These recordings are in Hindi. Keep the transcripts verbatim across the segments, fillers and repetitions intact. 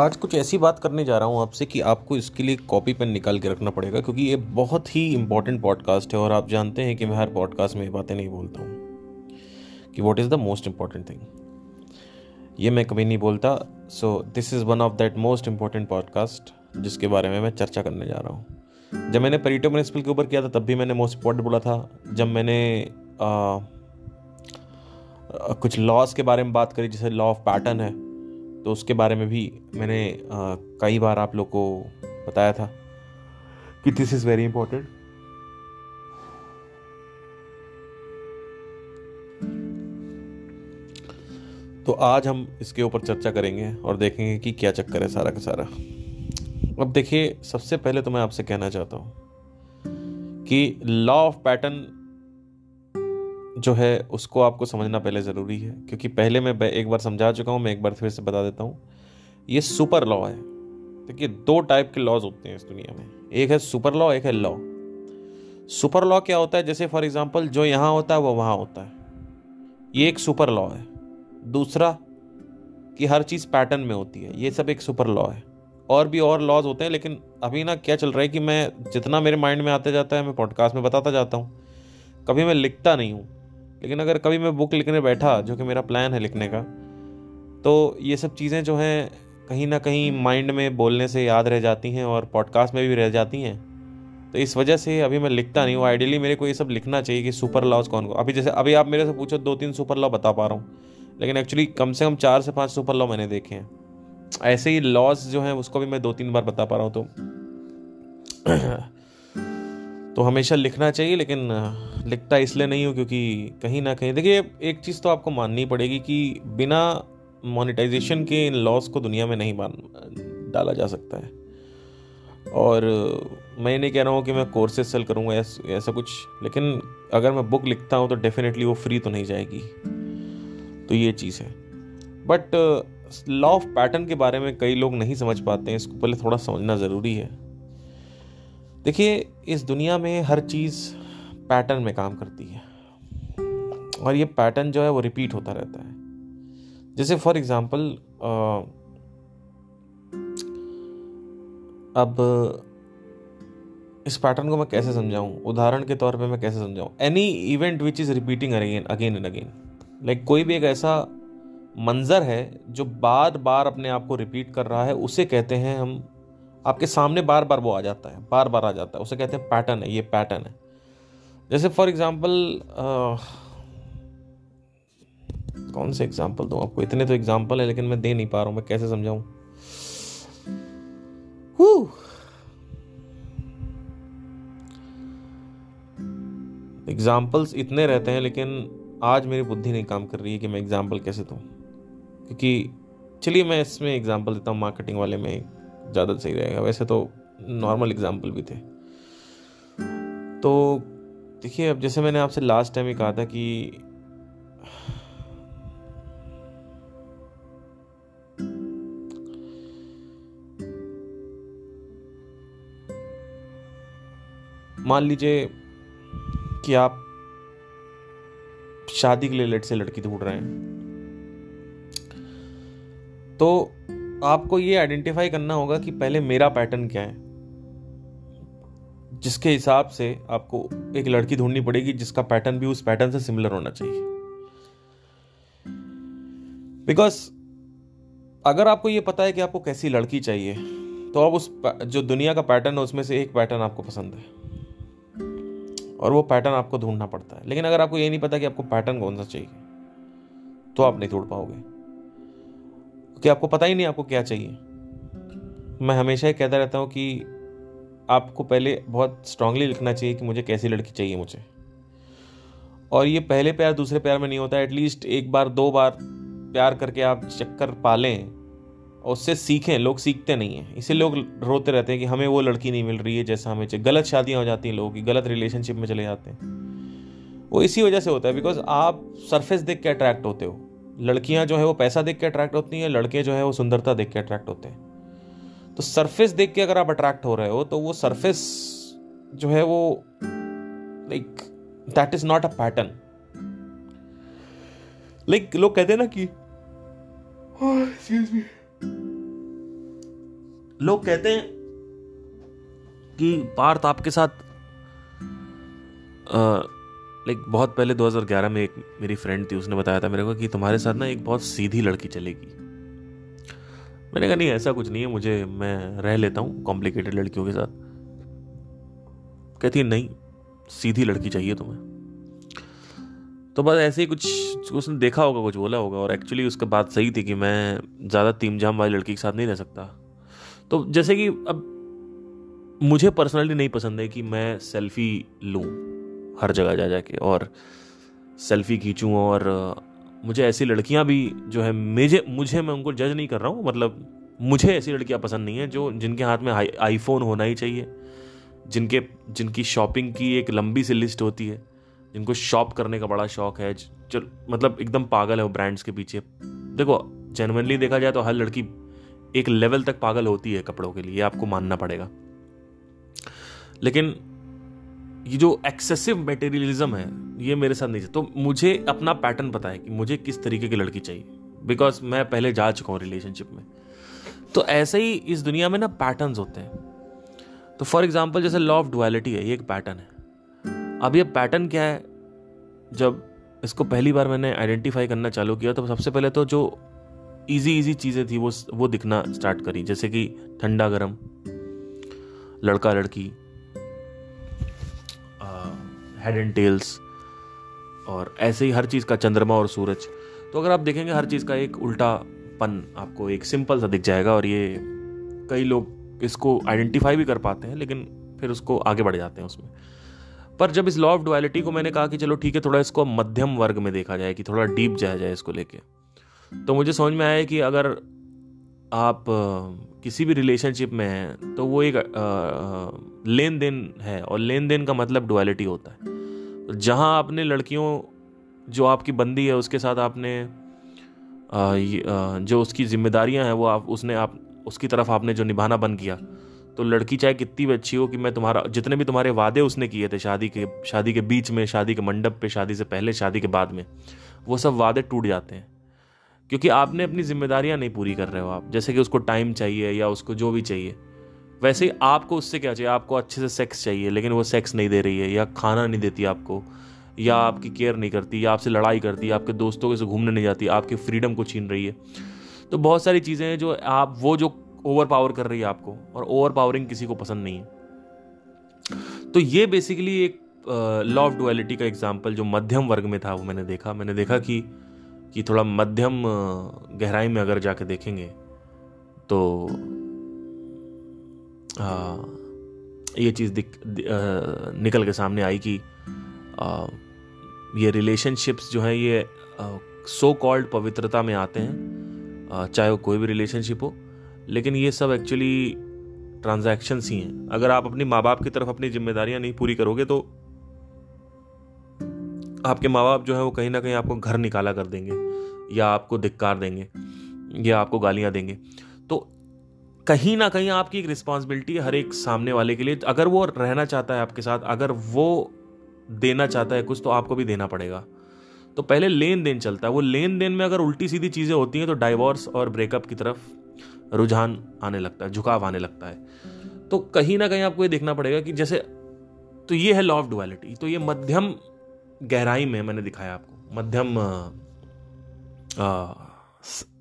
आज कुछ ऐसी बात करने जा रहा हूँ आपसे कि आपको इसके लिए कॉपी पेन निकाल के रखना पड़ेगा, क्योंकि ये बहुत ही इंपॉर्टेंट पॉडकास्ट है और आप जानते हैं कि मैं हर पॉडकास्ट में ये बातें नहीं बोलता हूँ कि what is the most important thing, ये मैं कभी नहीं बोलता। So this is one of that most important podcast जिसके बारे में मैं चर्चा करने जा रहा हूँ। जब मैंने पेरेटो प्रिंसिपल के ऊपर किया था तब भी मैंने मोस्ट इम्पॉर्टेंट बोला था। जब मैंने आ, कुछ लॉज के बारे में बात करी, जैसे लॉ ऑफ पैटर्न है, तो उसके बारे में भी मैंने आ, कई बार आप लोग को बताया था कि दिस इज़ वेरी इंपॉर्टेंट। तो आज हम इसके ऊपर चर्चा करेंगे और देखेंगे कि क्या चक्कर है सारा का सारा। अब देखिए, सबसे पहले तो मैं आपसे कहना चाहता हूँ कि लॉ ऑफ पैटर्न जो है उसको आपको समझना पहले ज़रूरी है, क्योंकि पहले मैं एक बार समझा चुका हूँ, मैं एक बार फिर से बता देता हूँ। ये सुपर लॉ है। देखिए, दो टाइप के लॉज होते हैं इस दुनिया में, एक है सुपर लॉ, एक है लॉ। सुपर लॉ क्या होता है? जैसे फॉर एग्जांपल जो यहाँ होता है वो वहाँ होता है, ये एक सुपर लॉ है। दूसरा कि हर चीज़ पैटर्न में होती है, ये सब एक सुपर लॉ है। और भी और लॉज होते हैं, लेकिन अभी ना क्या चल रहा है कि मैं जितना मेरे माइंड में आते जाता है मैं पॉडकास्ट में बताता जाता हूँ, कभी मैं लिखता नहीं हूँ। लेकिन अगर कभी मैं बुक लिखने बैठा, जो कि मेरा प्लान है लिखने का, तो ये सब चीज़ें जो हैं कहीं ना कहीं माइंड में बोलने से याद रह जाती हैं और पॉडकास्ट में भी रह जाती हैं, तो इस वजह से अभी मैं लिखता नहीं हूँ। आइडियली मेरे को ये सब लिखना चाहिए कि सुपर लॉज कौन को, अभी जैसे अभी आप मेरे से पूछो दो तीन सुपर लॉ बता पा रहा हूँ, लेकिन एक्चुअली कम से कम चार से पाँच सुपर लॉ मैंने देखे हैं। ऐसे ही लॉज जो हैं उसको भी मैं दो तीन बार बता पा रहा हूँ। तो तो हमेशा लिखना चाहिए, लेकिन लिखता इसलिए नहीं हूँ क्योंकि कहीं ना कहीं देखिए, एक चीज़ तो आपको माननी पड़ेगी कि बिना मोनेटाइजेशन के इन लॉस को दुनिया में नहीं मान डाला जा सकता है। और मैं नहीं कह रहा हूँ कि मैं कोर्सेज सेल करूँगा ऐसा कुछ, लेकिन अगर मैं बुक लिखता हूँ तो डेफिनेटली वो फ्री तो नहीं जाएगी, तो ये चीज़ है। बट लॉ ऑफ पैटर्न के बारे में कई लोग नहीं समझ पाते हैं, इसको पहले थोड़ा समझना ज़रूरी है। देखिए, इस दुनिया में हर चीज़ पैटर्न में काम करती है और ये पैटर्न जो है वो रिपीट होता रहता है। जैसे फॉर एग्जांपल अब इस पैटर्न को मैं कैसे समझाऊं, उदाहरण के तौर पे मैं कैसे समझाऊं, any event which is repeating again again and again, like कोई भी एक ऐसा मंजर है जो बार बार अपने आप को रिपीट कर रहा है, उसे कहते हैं हम, आपके सामने बार बार वो आ जाता है, बार बार आ जाता है, उसे कहते हैं पैटर्न है, ये पैटर्न है। जैसे फॉर एग्जांपल कौन से एग्जांपल दूं आपको, इतने तो एग्जांपल है लेकिन मैं दे नहीं पा रहा हूं, मैं कैसे समझाऊं। एग्जांपल्स इतने रहते हैं, लेकिन आज मेरी बुद्धि नहीं काम कर रही है कि मैं एग्जांपल कैसे दूं, क्योंकि चलिए मैं इसमें एग्जांपल देता हूं, मार्केटिंग वाले में ज़्यादा सही रहेगा, वैसे तो नॉर्मल एग्जाम्पल भी थे। तो देखिए, अब जैसे मैंने आपसे लास्ट टाइम ही कहा था कि मान लीजिए कि आप शादी के लिए लेट से लड़की ढूंढ रहे हैं, तो आपको ये आइडेंटिफाई करना होगा कि पहले मेरा पैटर्न क्या है, जिसके हिसाब से आपको एक लड़की ढूंढनी पड़ेगी जिसका पैटर्न भी उस पैटर्न से सिमिलर होना चाहिए। बिकॉज अगर आपको ये पता है कि आपको कैसी लड़की चाहिए, तो अब उस जो दुनिया का पैटर्न है उसमें से एक पैटर्न आपको पसंद है और वो पैटर्न आपको ढूंढना पड़ता है। लेकिन अगर आपको ये नहीं पता कि आपको पैटर्न कौन सा चाहिए, तो आप नहीं ढूंढ पाओगे कि आपको पता ही नहीं आपको क्या चाहिए। मैं हमेशा ही कहता रहता हूँ कि आपको पहले बहुत स्ट्रांगली लिखना चाहिए कि मुझे कैसी लड़की चाहिए मुझे, और ये पहले प्यार दूसरे प्यार में नहीं होता। एटलीस्ट एक बार दो बार प्यार करके आप चक्कर पालें और उससे सीखें। लोग सीखते नहीं हैं, इससे लोग रोते रहते हैं कि हमें वो लड़की नहीं मिल रही है जैसा हमें चाहिए। गलत शादियाँ हो जाती हैं, लोगों की गलत रिलेशनशिप में चले जाते हैं, वो इसी वजह से होता है। बिकॉज आप सरफेस देख के अट्रैक्ट होते हो, लड़कियां जो है वो पैसा देख के अट्रैक्ट होती हैं, लड़के जो है वो सुंदरता देख के अट्रैक्ट होते हैं। तो सरफेस देख के अगर आप अट्रैक्ट हो रहे हो, तो वो सरफेस जो है वो like that is not a pattern. Like लोग कहते हैं ना कि लोग कहते हैं कि पार्थ आपके साथ लाइक बहुत पहले दो हज़ार ग्यारह में एक मेरी फ्रेंड थी, उसने बताया था मेरे को कि तुम्हारे साथ ना एक बहुत सीधी लड़की चलेगी। मैंने कहा नहीं ऐसा कुछ नहीं है, मुझे मैं रह लेता हूँ कॉम्प्लिकेटेड लड़कियों के साथ। कहती है नहीं सीधी लड़की चाहिए तुम्हें। तो बस ऐसे ही कुछ उसने देखा होगा, कुछ बोला होगा, और एक्चुअली उसका बात सही थी कि मैं ज़्यादा तीम जाम वाली लड़की के साथ नहीं रह सकता। तो जैसे कि अब मुझे पर्सनली नहीं पसंद है कि मैं सेल्फी लूँ हर जगह जा जाके और सेल्फी खींचूँ, और मुझे ऐसी लड़कियां भी जो है मुझे मुझे मैं उनको जज नहीं कर रहा हूँ, मतलब मुझे ऐसी लड़कियाँ पसंद नहीं है जो जिनके हाथ में आईफोन होना ही चाहिए, जिनके जिनकी शॉपिंग की एक लंबी सी लिस्ट होती है, जिनको शॉप करने का बड़ा शौक है, जो मतलब एकदम पागल है वो ब्रांड्स के पीछे। देखो जेन्युइनली देखा जाए तो हर लड़की एक लेवल तक पागल होती है कपड़ों के लिए, आपको मानना पड़ेगा। लेकिन ये जो एक्सेसिव मटेरियलिज्म है ये मेरे साथ नहीं है। तो मुझे अपना पैटर्न पता है कि मुझे किस तरीके की लड़की चाहिए, बिकॉज मैं पहले जा चुका हूँ रिलेशनशिप में। तो ऐसे ही इस दुनिया में ना पैटर्न्स होते हैं। तो फॉर एग्जाम्पल जैसे लॉ ऑफ डुअलिटी है, ये एक पैटर्न है। अब ये पैटर्न क्या है, जब इसको पहली बार मैंने आइडेंटिफाई करना चालू किया तो सबसे पहले तो जो इजी इजी चीज़ें थी वो वो दिखना स्टार्ट करी, जैसे कि ठंडा गरम, लड़का लड़की, हेड एंड टेल्स, और ऐसे ही हर चीज़ का चंद्रमा और सूरज। तो अगर आप देखेंगे हर चीज़ का एक उल्टापन आपको एक सिंपल सा दिख जाएगा, और ये कई लोग इसको आइडेंटिफाई भी कर पाते हैं लेकिन फिर उसको आगे बढ़ जाते हैं उसमें। पर जब इस लॉ ऑफ डुअलिटी को मैंने कहा कि चलो ठीक है थोड़ा इसको मध्यम वर्ग में देखा जाए, कि थोड़ा डीप जाया जाए इसको लेके, तो मुझे समझ में आया कि अगर आप किसी भी रिलेशनशिप में हैं तो वो एक लेन देन है, और लेन देन का मतलब डुअलिटी होता है। जहां आपने लड़कियों जो आपकी बंदी है उसके साथ आपने आ, य, आ, जो उसकी जिम्मेदारियां हैं वो आप उसने आप उसकी तरफ आपने जो निभाना बंद किया, तो लड़की चाहे कितनी भी अच्छी हो कि मैं तुम्हारा जितने भी तुम्हारे वादे उसने किए थे शादी के शादी के बीच में, शादी के मंडप पे, शादी से पहले, शादी के बाद में, वो सब वादे टूट जाते हैं क्योंकि आपने अपनी जिम्मेदारियां नहीं पूरी कर रहे हो आप। जैसे कि उसको टाइम चाहिए या उसको जो भी चाहिए, वैसे ही आपको उससे क्या चाहिए, आपको अच्छे से सेक्स चाहिए लेकिन वो सेक्स नहीं दे रही है, या खाना नहीं देती आपको, या आपकी केयर नहीं करती, या आपसे लड़ाई करती, या आपके दोस्तों के साथ घूमने नहीं जाती, आपके फ्रीडम को छीन रही है। तो बहुत सारी चीज़ें हैं जो आप वो जो ओवर पावर कर रही है आपको, और ओवर पावरिंग किसी को पसंद नहीं है। तो ये बेसिकली एक लॉ ऑफ डुअलिटी का एग्जाम्पल जो मध्यम वर्ग में था वो मैंने देखा। मैंने देखा कि कि थोड़ा मध्यम गहराई में अगर जाके देखेंगे तो आ, ये चीज़ दिक, दि, आ, निकल के सामने आई कि आ, ये रिलेशनशिप्स जो हैं ये सो कॉल्ड पवित्रता में आते हैं, आ, चाहे वो कोई भी रिलेशनशिप हो, लेकिन ये सब एक्चुअली ट्रांजैक्शंस ही हैं। अगर आप अपने माँ बाप की तरफ अपनी जिम्मेदारियां नहीं पूरी करोगे तो आपके माँ बाप जो है वो कहीं ना कहीं आपको घर निकाला कर देंगे, या आपको धिक्कार देंगे, या आपको गालियां देंगे। तो कहीं ना कहीं आपकी एक रिस्पॉन्सिबिलिटी है हर एक सामने वाले के लिए। अगर वो रहना चाहता है आपके साथ, अगर वो देना चाहता है कुछ, तो आपको भी देना पड़ेगा। तो पहले लेन देन चलता है, वो लेन देन में अगर उल्टी सीधी चीज़ें होती हैं तो डाइवोर्स और ब्रेकअप की तरफ रुझान आने लगता है, झुकाव आने लगता है। तो कहीं ना कहीं आपको ये देखना पड़ेगा कि जैसे, तो ये है लॉ ऑफ डुअलिटी। तो ये मध्यम गहराई में मैंने दिखाया आपको, मध्यम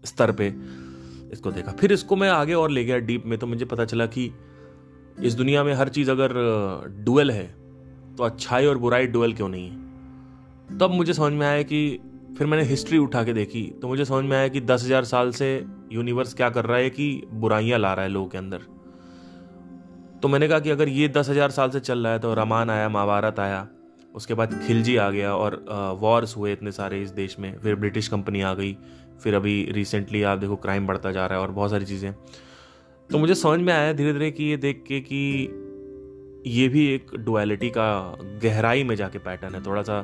स्तर पे इसको देखा। फिर इसको मैं आगे और ले गया डीप में, तो मुझे पता चला कि इस दुनिया में हर चीज़ अगर डुअल है तो अच्छाई और बुराई डुअल क्यों नहीं है। तब मुझे समझ में आया कि फिर मैंने हिस्ट्री उठा के देखी तो मुझे समझ में आया कि दस हज़ार साल से यूनिवर्स क्या कर रहा है कि बुराइयां ला रहा है लोगों के अंदर। तो मैंने कहा कि अगर ये दस हज़ार साल से चल रहा है तो रामायण आया, महाभारत आया, उसके बाद खिलजी आ गया, और वॉर्स हुए इतने सारे इस देश में, फिर ब्रिटिश कंपनी आ गई, फिर अभी रिसेंटली आप देखो क्राइम बढ़ता जा रहा है और बहुत सारी चीज़ें। तो मुझे समझ में आया धीरे धीरे कि ये देख के कि ये भी एक डुअलिटी का गहराई में जाके पैटर्न है। थोड़ा सा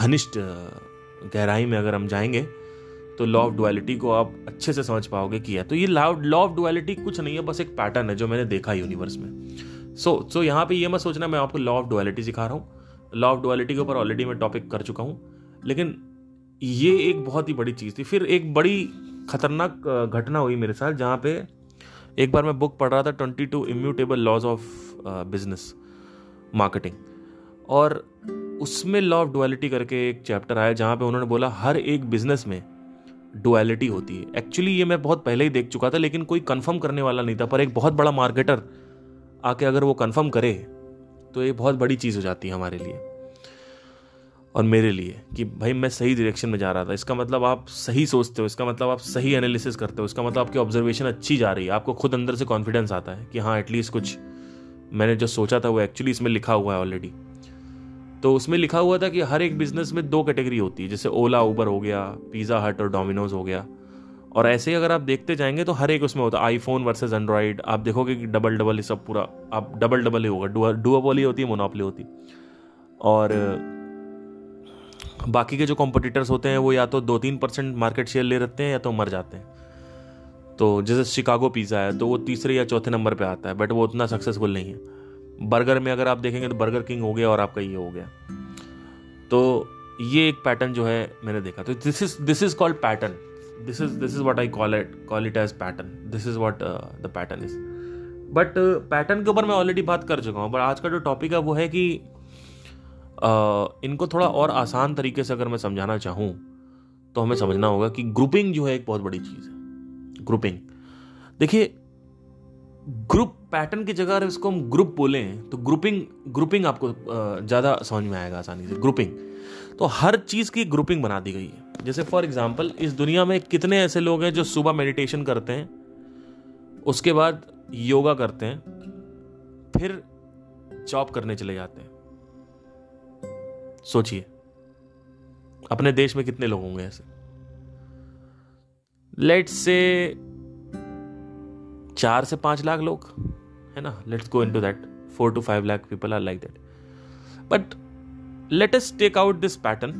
घनिष्ठ गहराई में अगर हम जाएंगे तो लॉ ऑफ डुअलिटी को आप अच्छे से समझ पाओगे कि है। तो ये लॉ ऑफ डुअलिटी कुछ नहीं है, बस एक पैटर्न है जो मैंने देखा यूनिवर्स में। सो सो यहाँ पे ये मत सोचना मैं आपको लॉ ऑफ डुअलिटी सिखा रहा हूँ, लॉ ऑफ डुअलिटी के ऊपर ऑलरेडी मैं टॉपिक कर चुका हूँ, लेकिन ये एक बहुत ही बड़ी चीज़ थी। फिर एक बड़ी खतरनाक घटना हुई मेरे साथ, जहाँ पे एक बार मैं बुक पढ़ रहा था twenty two immutable laws of business marketing, और उसमें लॉ ऑफ डुअलिटी करके एक चैप्टर आया जहाँ पे उन्होंने बोला हर एक बिजनेस में डुअलिटी होती है। एक्चुअली ये मैं बहुत पहले ही देख चुका था, लेकिन कोई कंफर्म करने वाला नहीं था, पर एक बहुत बड़ा मार्केटर आके अगर वो कंफर्म करे तो ये बहुत बड़ी चीज़ हो जाती है हमारे लिए और मेरे लिए कि भाई मैं सही डायरेक्शन में जा रहा था। इसका मतलब आप सही सोचते हो, इसका मतलब आप सही एनालिसिस करते हो, इसका मतलब आपकी ऑब्जर्वेशन अच्छी जा रही है, आपको खुद अंदर से कॉन्फिडेंस आता है कि हाँ एटलीस्ट कुछ मैंने जो सोचा था वो एक्चुअली इसमें लिखा हुआ है ऑलरेडी। तो उसमें लिखा हुआ था कि हर एक बिजनेस में दो कैटेगरी होती है, जैसे ओला उबर हो गया, पिज़्ज़ा हट और डोमिनोज हो गया, और ऐसे ही अगर आप देखते जाएंगे तो हर एक उसमें होता है। आईफोन वर्सेस एंड्रॉइड, आप देखोगे कि डबल डबल ही सब पूरा आप डबल डबल ही होगा, डुओपोली होती है, मोनोपोली होती, और बाकी के जो कॉम्पिटिटर्स होते हैं वो या तो दो तीन परसेंट मार्केट शेयर ले रखते हैं या तो मर जाते हैं। तो जैसे शिकागो पिज़्ज़ा है तो वो तीसरे या चौथे नंबर पे आता है, बट वो उतना सक्सेसफुल नहीं है। बर्गर में अगर आप देखेंगे तो बर्गर किंग हो गया और आपका ये हो गया। तो ये एक पैटर्न जो है मैंने देखा, तो this is this is called pattern, this is this is what I call it call it as pattern, this is what the pattern is. But pattern के ऊपर मैं ऑलरेडी बात कर चुका हूँ, बट आज का जो टॉपिक है वो है कि Uh, इनको थोड़ा और आसान तरीके से अगर मैं समझाना चाहूँ तो हमें समझना होगा कि ग्रुपिंग जो है एक बहुत बड़ी चीज़ है। ग्रुपिंग, देखिए ग्रुप पैटर्न की जगह अगर इसको हम ग्रुप बोलें तो ग्रुपिंग ग्रुपिंग आपको uh, ज़्यादा समझ में आएगा आसानी से। ग्रुपिंग तो हर चीज़ की ग्रुपिंग बना दी गई है। जैसे फॉर एग्जाम्पल इस दुनिया में कितने ऐसे लोग हैं जो सुबह मेडिटेशन करते हैं, उसके बाद योगा करते हैं, फिर जॉब करने चले जाते हैं। सोचिए अपने देश में कितने लोग होंगे ऐसे। लेट्स से चार से पांच लाख लोग है ना, let's go into that, four two five lakh people are like that. But let us take out this pattern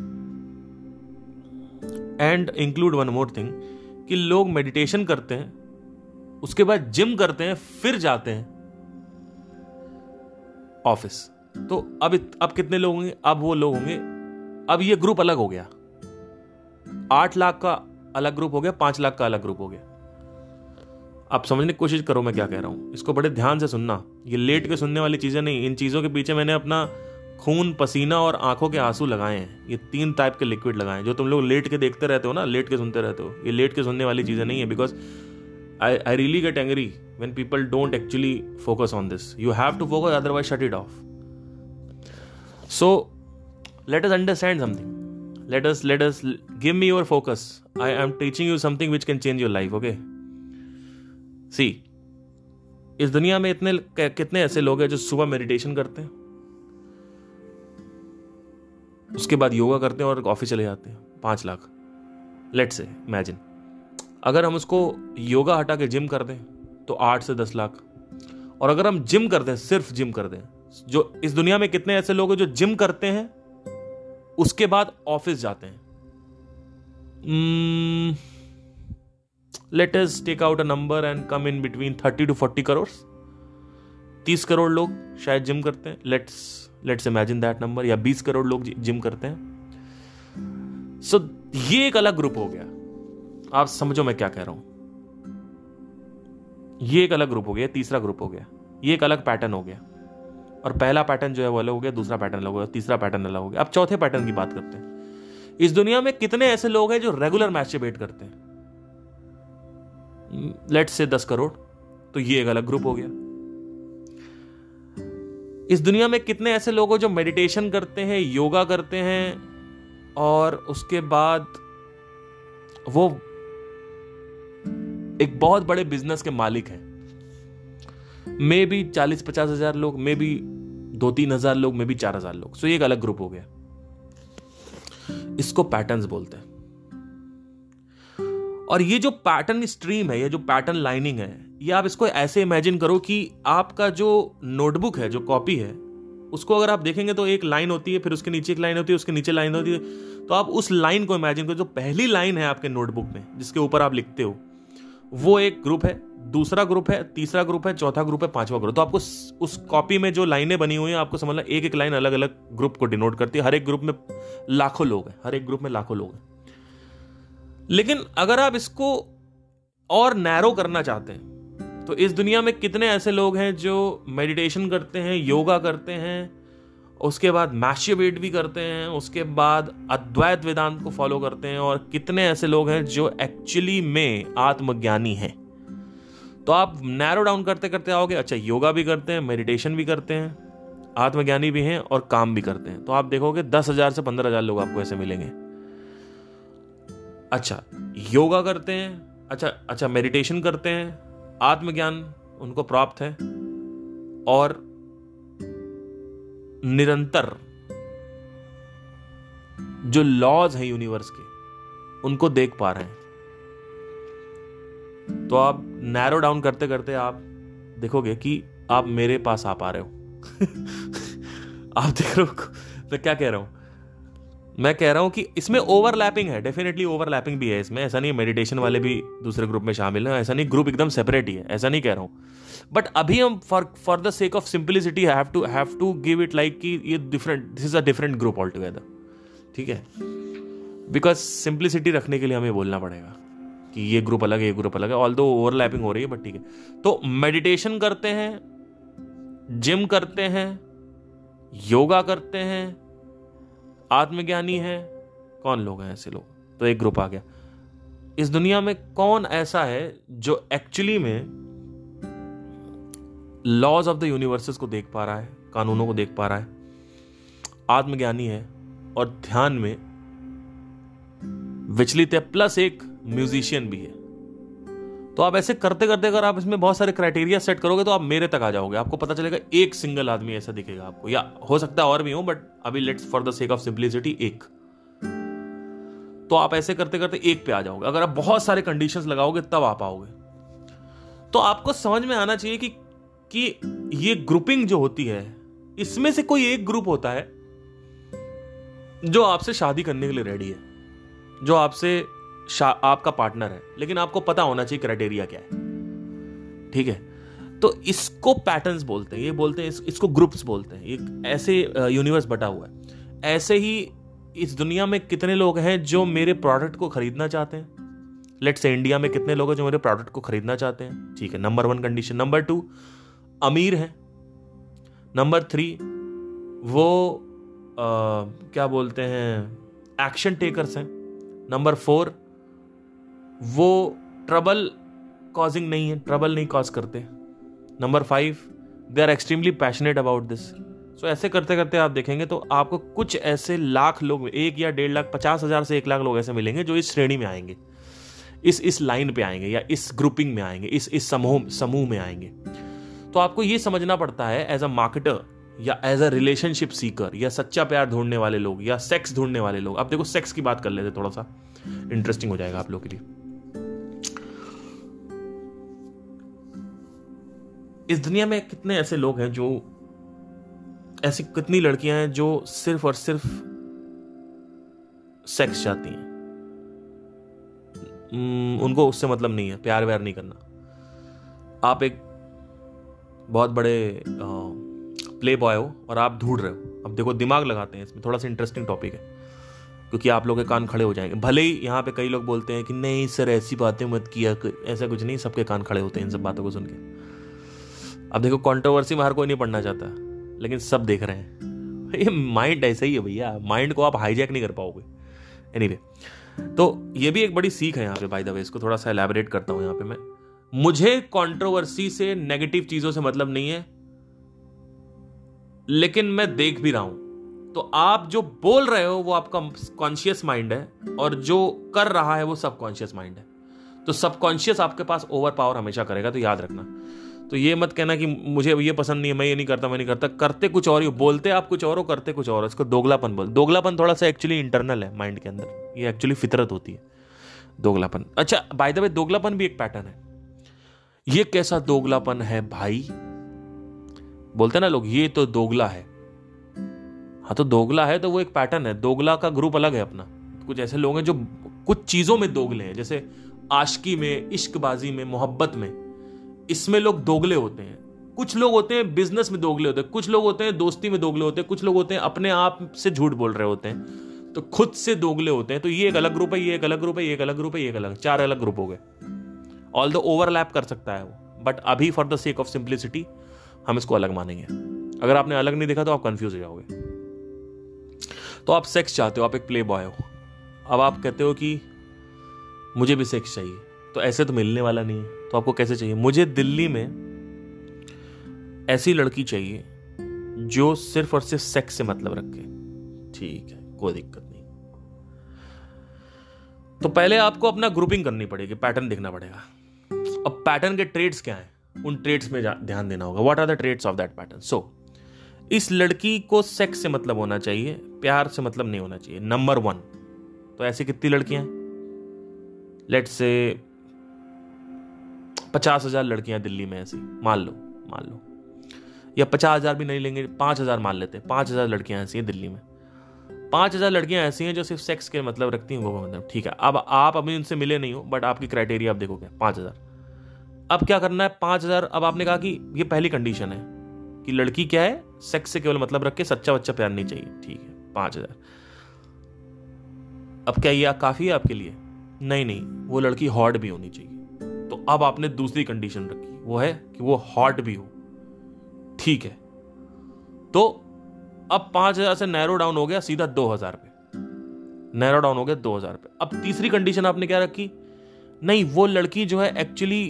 and include one more thing कि लोग मेडिटेशन करते हैं, उसके बाद जिम करते हैं, फिर जाते हैं ऑफिस। तो अब अब कितने लोग होंगे, अब वो लोग होंगे, अब ये ग्रुप अलग हो गया। आठ लाख का अलग ग्रुप हो गया, पांच लाख का अलग ग्रुप हो गया। आप समझने की कोशिश करो मैं क्या कह रहा हूं, इसको बड़े ध्यान से सुनना, ये लेट के सुनने वाली चीजें नहीं। इन चीजों के पीछे मैंने अपना खून, पसीना और आंखों के आंसू लगाए हैं। ये तीन टाइप के लिक्विड लगाए हैं जो तुम लोग लेट के देखते रहते हो ना, लेट के सुनते रहते हो। ये लेट के सुनने वाली चीजें नहीं है, because I I really get angry when people don't actually focus on this. You have to focus, otherwise shut it off. So let us understand something. Let us let us give me your focus. I am teaching you something which can change your life. Okay. See, इस दुनिया में इतने कितने ऐसे लोग हैं जो सुबह मेडिटेशन करते हैं, उसके बाद योगा करते हैं और ऑफिस चले जाते हैं। पांच लाख, let's say imagine. अगर हम उसको योगा हटा के जिम कर दें तो आठ से दस लाख, और अगर हम जिम कर दें, सिर्फ जिम कर दें, जो इस दुनिया में कितने ऐसे लोग हैं जो जिम करते हैं उसके बाद ऑफिस जाते हैं। Let us take out a number and come in between thirty to forty crore. तीस करोड़ लोग शायद जिम करते हैं, let's let's imagine that number, या बीस करोड़ लोग जिम करते हैं। सो so, ये एक अलग ग्रुप हो गया। आप समझो मैं क्या कह रहा हूं, ये एक अलग ग्रुप हो गया, तीसरा ग्रुप हो गया, ये एक अलग पैटर्न हो गया। और पहला पैटर्न जो है वो अलग हो गया, दूसरा पैटर्न अलग हो गया, तीसरा पैटर्न अलग हो गया। अब चौथे पैटर्न की बात करते हैं। इस दुनिया में कितने ऐसे लोग हैं जो रेगुलर मैस्टरबेट करते हैं, लेट्स से दस करोड़, तो ये एक अलग ग्रुप हो गया। इस दुनिया में कितने ऐसे लोग हैं जो मेडिटेशन करते हैं, योगा करते हैं, और उसके बाद वो एक बहुत बड़े बिजनेस के मालिक हैं। मे बी चालीस पचास हजार लोग, मे बी दो तीन हजार लोग, मे बी चार हजार लोग। सो ये एक अलग ग्रुप हो गया, इसको पैटर्न्स बोलते हैं। और ये जो पैटर्न स्ट्रीम है, ये जो पैटर्न लाइनिंग है, ये आप इसको ऐसे इमेजिन करो कि आपका जो नोटबुक है, जो कॉपी है, उसको अगर आप देखेंगे तो एक लाइन होती है, फिर उसके नीचे एक लाइन होती है, उसके नीचे लाइन होती है। तो आप उस लाइन को इमेजिन करो, जो पहली लाइन है आपके नोटबुक में जिसके ऊपर आप लिखते हो, वो एक ग्रुप है, दूसरा ग्रुप है, तीसरा ग्रुप है, चौथा ग्रुप है, पांचवा ग्रुप। तो आपको उस कॉपी में जो लाइनें बनी हुई हैं, आपको समझना एक एक लाइन अलग अलग ग्रुप को डिनोट करती है। हर एक ग्रुप में लाखों लोग हैं, हर एक ग्रुप में लाखों लोग हैं। लेकिन अगर आप इसको और नैरो करना चाहते हैं तो इस दुनिया में कितने ऐसे लोग हैं जो मेडिटेशन करते हैं, योगा करते हैं, उसके बाद मैस्टिबेट भी करते हैं, उसके बाद अद्वैत वेदांत को फॉलो करते हैं, और कितने ऐसे लोग हैं जो एक्चुअली में आत्मज्ञानी हैं। तो आप नैरो डाउन करते करते आओगे, अच्छा योगा भी करते हैं, मेडिटेशन भी करते हैं, आत्मज्ञानी भी हैं और काम भी करते हैं, तो आप देखोगे दस हजार से पंद्रह हजार लोग आपको ऐसे मिलेंगे। अच्छा योगा करते हैं, अच्छा अच्छा मेडिटेशन करते हैं, आत्मज्ञान उनको प्राप्त है और निरंतर जो लॉज हैं यूनिवर्स के उनको देख पा रहे हैं। तो आप नैरो डाउन करते करते आप देखोगे कि आप मेरे पास आ पा रहे हो। आप देख रहे हो मैं क्या कह रहा हूं, मैं कह रहा हूं कि इसमें ओवरलैपिंग है, डेफिनेटली ओवरलैपिंग भी है इसमें। ऐसा नहीं मेडिटेशन वाले भी दूसरे ग्रुप में शामिल हैं, ऐसा नहीं ग्रुप एकदम सेपरेट ही है, ऐसा नहीं कह रहा हूं। बट अभी हम for for the sake of simplicity have to have to give it like कि ये different, this is a different group all together, ठीक है, बिकॉज सिंप्लिसिटी रखने के लिए हमें बोलना पड़ेगा कि ये ग्रुप अलग है, ये ग्रुप अलग है, ऑल दो ओवरलैपिंग हो रही है बट ठीक है। तो मेडिटेशन करते हैं, जिम करते हैं, योगा करते हैं, आत्मज्ञानी हैं, कौन लोग हैं ऐसे लोग, तो एक ग्रुप आ गया। इस दुनिया में कौन ऐसा है जो एक्चुअली में लॉज ऑफ द यूनिवर्सेस को देख पा रहा है, कानूनों को देख पा रहा है, आत्मज्ञानी है और ध्यान में विचलित है, प्लस एक म्यूजिशियन भी है। तो आप ऐसे करते करते अगर आप इसमें बहुत सारे क्राइटेरिया सेट करोगे तो आप मेरे तक आ जाओगे। आपको पता चलेगा एक सिंगल आदमी ऐसा दिखेगा आपको, या हो सकता है और भी हो, बट अभी let's for the sake of simplicity एक। तो आप ऐसे करते करते एक पे आ जाओगे, अगर आप बहुत सारे कंडीशंस लगाओगे तब आप आओगे। तो आपको समझ में आना चाहिए कि, कि ये ग्रुपिंग जो होती है इसमें से कोई एक ग्रुप होता है जो आपसे शादी करने के लिए रेडी है, जो आपसे आपका पार्टनर है, लेकिन आपको पता होना चाहिए क्राइटेरिया क्या है, ठीक है। तो इसको पैटर्न्स बोलते हैं, ये बोलते हैं इस, इसको ग्रुप्स बोलते हैं। एक ऐसे यूनिवर्स बटा हुआ है। ऐसे ही इस दुनिया में कितने लोग हैं जो मेरे प्रोडक्ट को खरीदना चाहते हैं, लेट्स से इंडिया में कितने लोग हैं जो मेरे प्रोडक्ट को खरीदना चाहते हैं, ठीक है, number one condition. Number two, अमीर है। नंबर थ्री, वो आ, क्या बोलते हैं, एक्शन टेकर्स हैं। नंबर फोर, वो ट्रबल कॉजिंग नहीं है, ट्रबल नहीं कॉज करते। Number five, they are extremely passionate about this. So ऐसे करते करते आप देखेंगे तो आपको कुछ ऐसे लाख लोग, एक या डेढ़ लाख, पचास हजार से एक लाख लोग ऐसे मिलेंगे जो इस श्रेणी में आएंगे, इस इस लाइन पे आएंगे, या इस ग्रुपिंग में आएंगे, इस इस समूह समूह में आएंगे। तो आपको ये समझना पड़ता है एज अ मार्केटर या एज अ रिलेशनशिप सीकर या सच्चा प्यार ढूंढने वाले लोग या सेक्स ढूंढने वाले लोग। आप देखो सेक्स की बात कर लेते, थोड़ा सा इंटरेस्टिंग हो जाएगा आप लोगों के लिए। इस दुनिया में कितने ऐसे लोग हैं जो, ऐसी कितनी लड़कियां हैं जो सिर्फ और सिर्फ सेक्स चाहती हैं, उनको उससे मतलब नहीं है, प्यार व्यार नहीं करना। आप एक बहुत बड़े प्ले बॉय हो और आप ढूंढ रहे हो। अब देखो दिमाग लगाते हैं इसमें, थोड़ा सा इंटरेस्टिंग टॉपिक है क्योंकि आप लोगों के कान खड़े हो जाएंगे। भले ही यहाँ पे कई लोग बोलते हैं कि नहीं सर ऐसी बातें मत किया, ऐसा कुछ नहीं, सबके कान खड़े होते हैं इन सब बातों को सुन के। अब देखो कंट्रोवर्सी में हर कोई नहीं पढ़ना चाहता, लेकिन सब देख रहे हैं। ये माइंड ऐसा ही है भैया, माइंड को आप हाईजैक नहीं कर पाओगे। एनीवे, तो ये भी एक बड़ी सीख है यहाँ पे, बाय द वे इसको थोड़ा सा एलैबोरेट करता हूँ यहाँ पे मैं। मुझे कंट्रोवर्सी से, नेगेटिव चीजों से मतलब नहीं है, लेकिन मैं देख भी रहा हूं। तो आप जो बोल रहे हो वो आपका कॉन्शियस माइंड है और जो कर रहा है वो सबकॉन्शियस माइंड है। तो सबकॉन्शियस आपके पास ओवर पावर हमेशा करेगा, तो याद रखना। तो ये मत कहना कि मुझे ये पसंद नहीं है, मैं ये नहीं करता, मैं नहीं करता। करते कुछ और ही, बोलते आप कुछ और हो, करते कुछ और हो। इसको दोगलापन बोल, दोगलापन थोड़ा सा एक्चुअली इंटरनल है माइंड के अंदर, ये एक्चुअली फितरत होती है दोगलापन। अच्छा बाय द वे, दोगलापन भी एक पैटर्न है। ये कैसा दोगलापन है भाई, बोलते ना लोग ये तो दोगला है। हाँ तो दोगला है तो वो एक पैटर्न है, दोगला का ग्रुप अलग है अपना। कुछ ऐसे लोग हैं जो कुछ चीजों में दोगले हैं, जैसे आशिकी में, इश्कबाजी में, मोहब्बत में, इसमें लोग दोगले होते हैं। कुछ लोग होते हैं बिजनेस में दोगले होते हैं, कुछ लोग होते हैं दोस्ती में दोगले होते हैं, कुछ लोग होते हैं अपने आप से झूठ बोल रहे होते हैं, तो खुद से दोगले होते हैं। तो ये एक अलग ग्रुप है, ये एक अलग ग्रुप है, ये एक अलग ग्रुप है, ये एक अलग, चार अलग ग्रुप हो गए। ऑल द ओवरलैप कर सकता है वो, बट अभी for the sake of simplicity हम इसको अलग मानेंगे। अगर आपने अलग नहीं देखा तो आप कंफ्यूज हो जाओगे। तो आप सेक्स चाहते हो, आप एक प्ले बॉय हो, अब आप कहते हो कि मुझे भी सेक्स चाहिए, तो ऐसे तो मिलने वाला नहीं है, तो आपको कैसे चाहिए? मुझे दिल्ली में ऐसी लड़की चाहिए जो सिर्फ और सिर्फ सेक्स से मतलब रखे। ठीक है, कोई दिक्कत नहीं। तो पहले आपको अपना ग्रुपिंग करनी पड़ेगी, पैटर्न देखना पड़ेगा। अब पैटर्न के ट्रेड्स क्या हैं, उन ट्रेड्स में ध्यान देना होगा। What are the trades of that pattern? So इस लड़की को सेक्स से मतलब होना चाहिए, प्यार से मतलब नहीं होना चाहिए। नंबर वन, तो ऐसी कितनी लड़कियां हैं? लेट्स से पचास हजार लड़कियां दिल्ली में ऐसी, मान लो मान लो या पचास हजार भी नहीं लेंगे, पांच हजार मान लेते हैं। पांच हजार लड़कियां ऐसी हैं दिल्ली में, पांच हजार लड़कियां ऐसी हैं जो सिर्फ सेक्स के मतलब रखती हैं, वो मतलब। ठीक है, अब आप अभी उनसे मिले नहीं हो, बट आपकी क्राइटेरिया आप देखोगे पांच हजार। अब क्या करना है? पांच हजार, अब आपने कहा कि ये पहली कंडीशन है कि लड़की क्या है, सेक्स से केवल मतलब रख के, सच्चा बच्चा प्यार नहीं चाहिए। ठीक है, पांच हजार। अब क्या ये काफी है आपके लिए? नहीं नहीं वो लड़की हॉट भी होनी चाहिए। तो अब आपने दूसरी कंडीशन रखी, वो है कि वो हॉट भी हो। ठीक है, तो अब पांच हजार से नैरो डाउन हो गया सीधा दो हजार पे, नैरो डाउन हो गया दो हजार पे। अब तीसरी कंडीशन आपने क्या रखी? नहीं, वो लड़की जो है एक्चुअली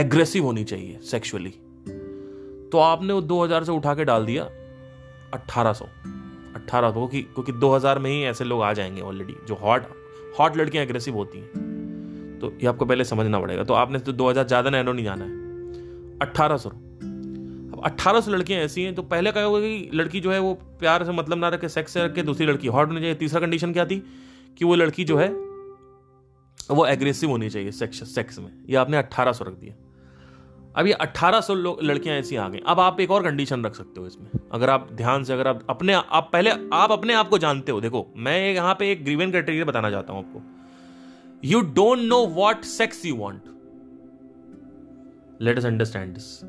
एग्रेसिव होनी चाहिए सेक्सुअली, तो आपने वो दो हजार से उठा के डाल दिया अठारह सौ अठारह सौ, क्योंकि क्योंकि दो हजार में ही ऐसे लोग आ जाएंगे ऑलरेडी जो हॉट हॉट लड़कियां एग्रेसिव होती हैं। तो ये आपको पहले समझना पड़ेगा। तो आपने तो दो हजार ज़्यादा नैनो नहीं जाना है, अठारह सौ। अब अठारह सौ लड़कियां ऐसी हैं, तो पहले क्या होगा कि लड़की जो है वो प्यार से मतलब ना रखे, सेक्स से रखे, दूसरी लड़की हॉट होनी चाहिए। तीसरा कंडीशन क्या थी? कि वो लड़की जो है वो एग्रेसिव होनी चाहिए सेक्स सेक्स में। ये आपने अठारह सौ रख दिया। अब ये अठारह सौ लड़कियां ऐसी आ गई। अब आप एक और कंडीशन रख सकते हो इसमें, अगर आप ध्यान से, अगर आप अपने आप पहले आप अपने आप को जानते हो। देखो, मैं यहां पे एक ग्रीवन क्राइटेरिया बताना चाहता हूं आपको। You don't know what sex you want, let us understand this.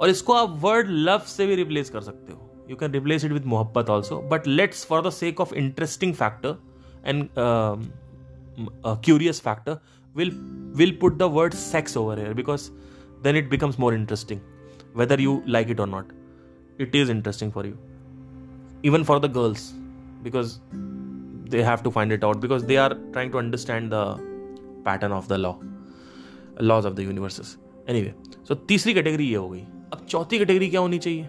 और इसको आप वर्ड लव से भी रिप्लेस कर सकते हो, you can replace it with मोहब्बत also, but let's for the sake of interesting factor and curious factor will will put the word sex over here, because then it becomes more interesting whether you like it or not. It is interesting for you, even for the girls, because they have to find it out, because they are trying to understand the pattern of the law laws of the universes. Anyway, so तीसरी कैटेगरी ये हो गई। अब चौथी कैटेगरी क्या होनी चाहिए?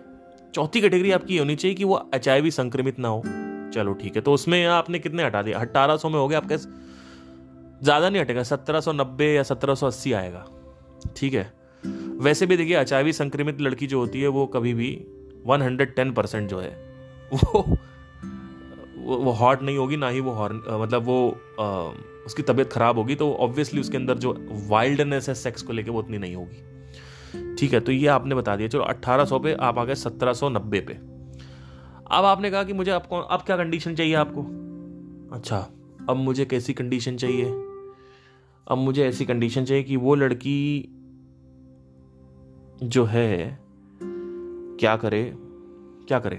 चौथी कैटेगरी आपकी ये होनी चाहिए कि वो एच आई वी संक्रमित ना हो। चलो ठीक है, तो उसमें आपने कितने हटा दिया? अट्ठारह सौ में हो गया आपके, ज़्यादा नहीं हटेगा, सत्रह सौ नब्बे या सत्रह सौ अस्सी आएगा। ठीक है, वैसे भी देखिए एचआईवी संक्रमित लड़की जो होती है वो कभी भी एक सौ दस परसेंट जो है वो वो हॉट नहीं होगी, ना ही वो हॉर्न, मतलब वो आ, उसकी तबीयत ख़राब होगी, तो ऑब्वियसली उसके अंदर जो वाइल्डनेस है सेक्स को लेके वो उतनी नहीं होगी। ठीक है, तो ये आपने बता दिया। चलो अट्ठारह सौ पे आप आ गए सत्रह सौ नब्बे पे। अब आपने कहा कि मुझे आपको अब क्या कंडीशन चाहिए आपको? अच्छा, अब मुझे कैसी कंडीशन चाहिए? अब मुझे ऐसी कंडीशन चाहिए कि वो लड़की जो है क्या करे क्या करे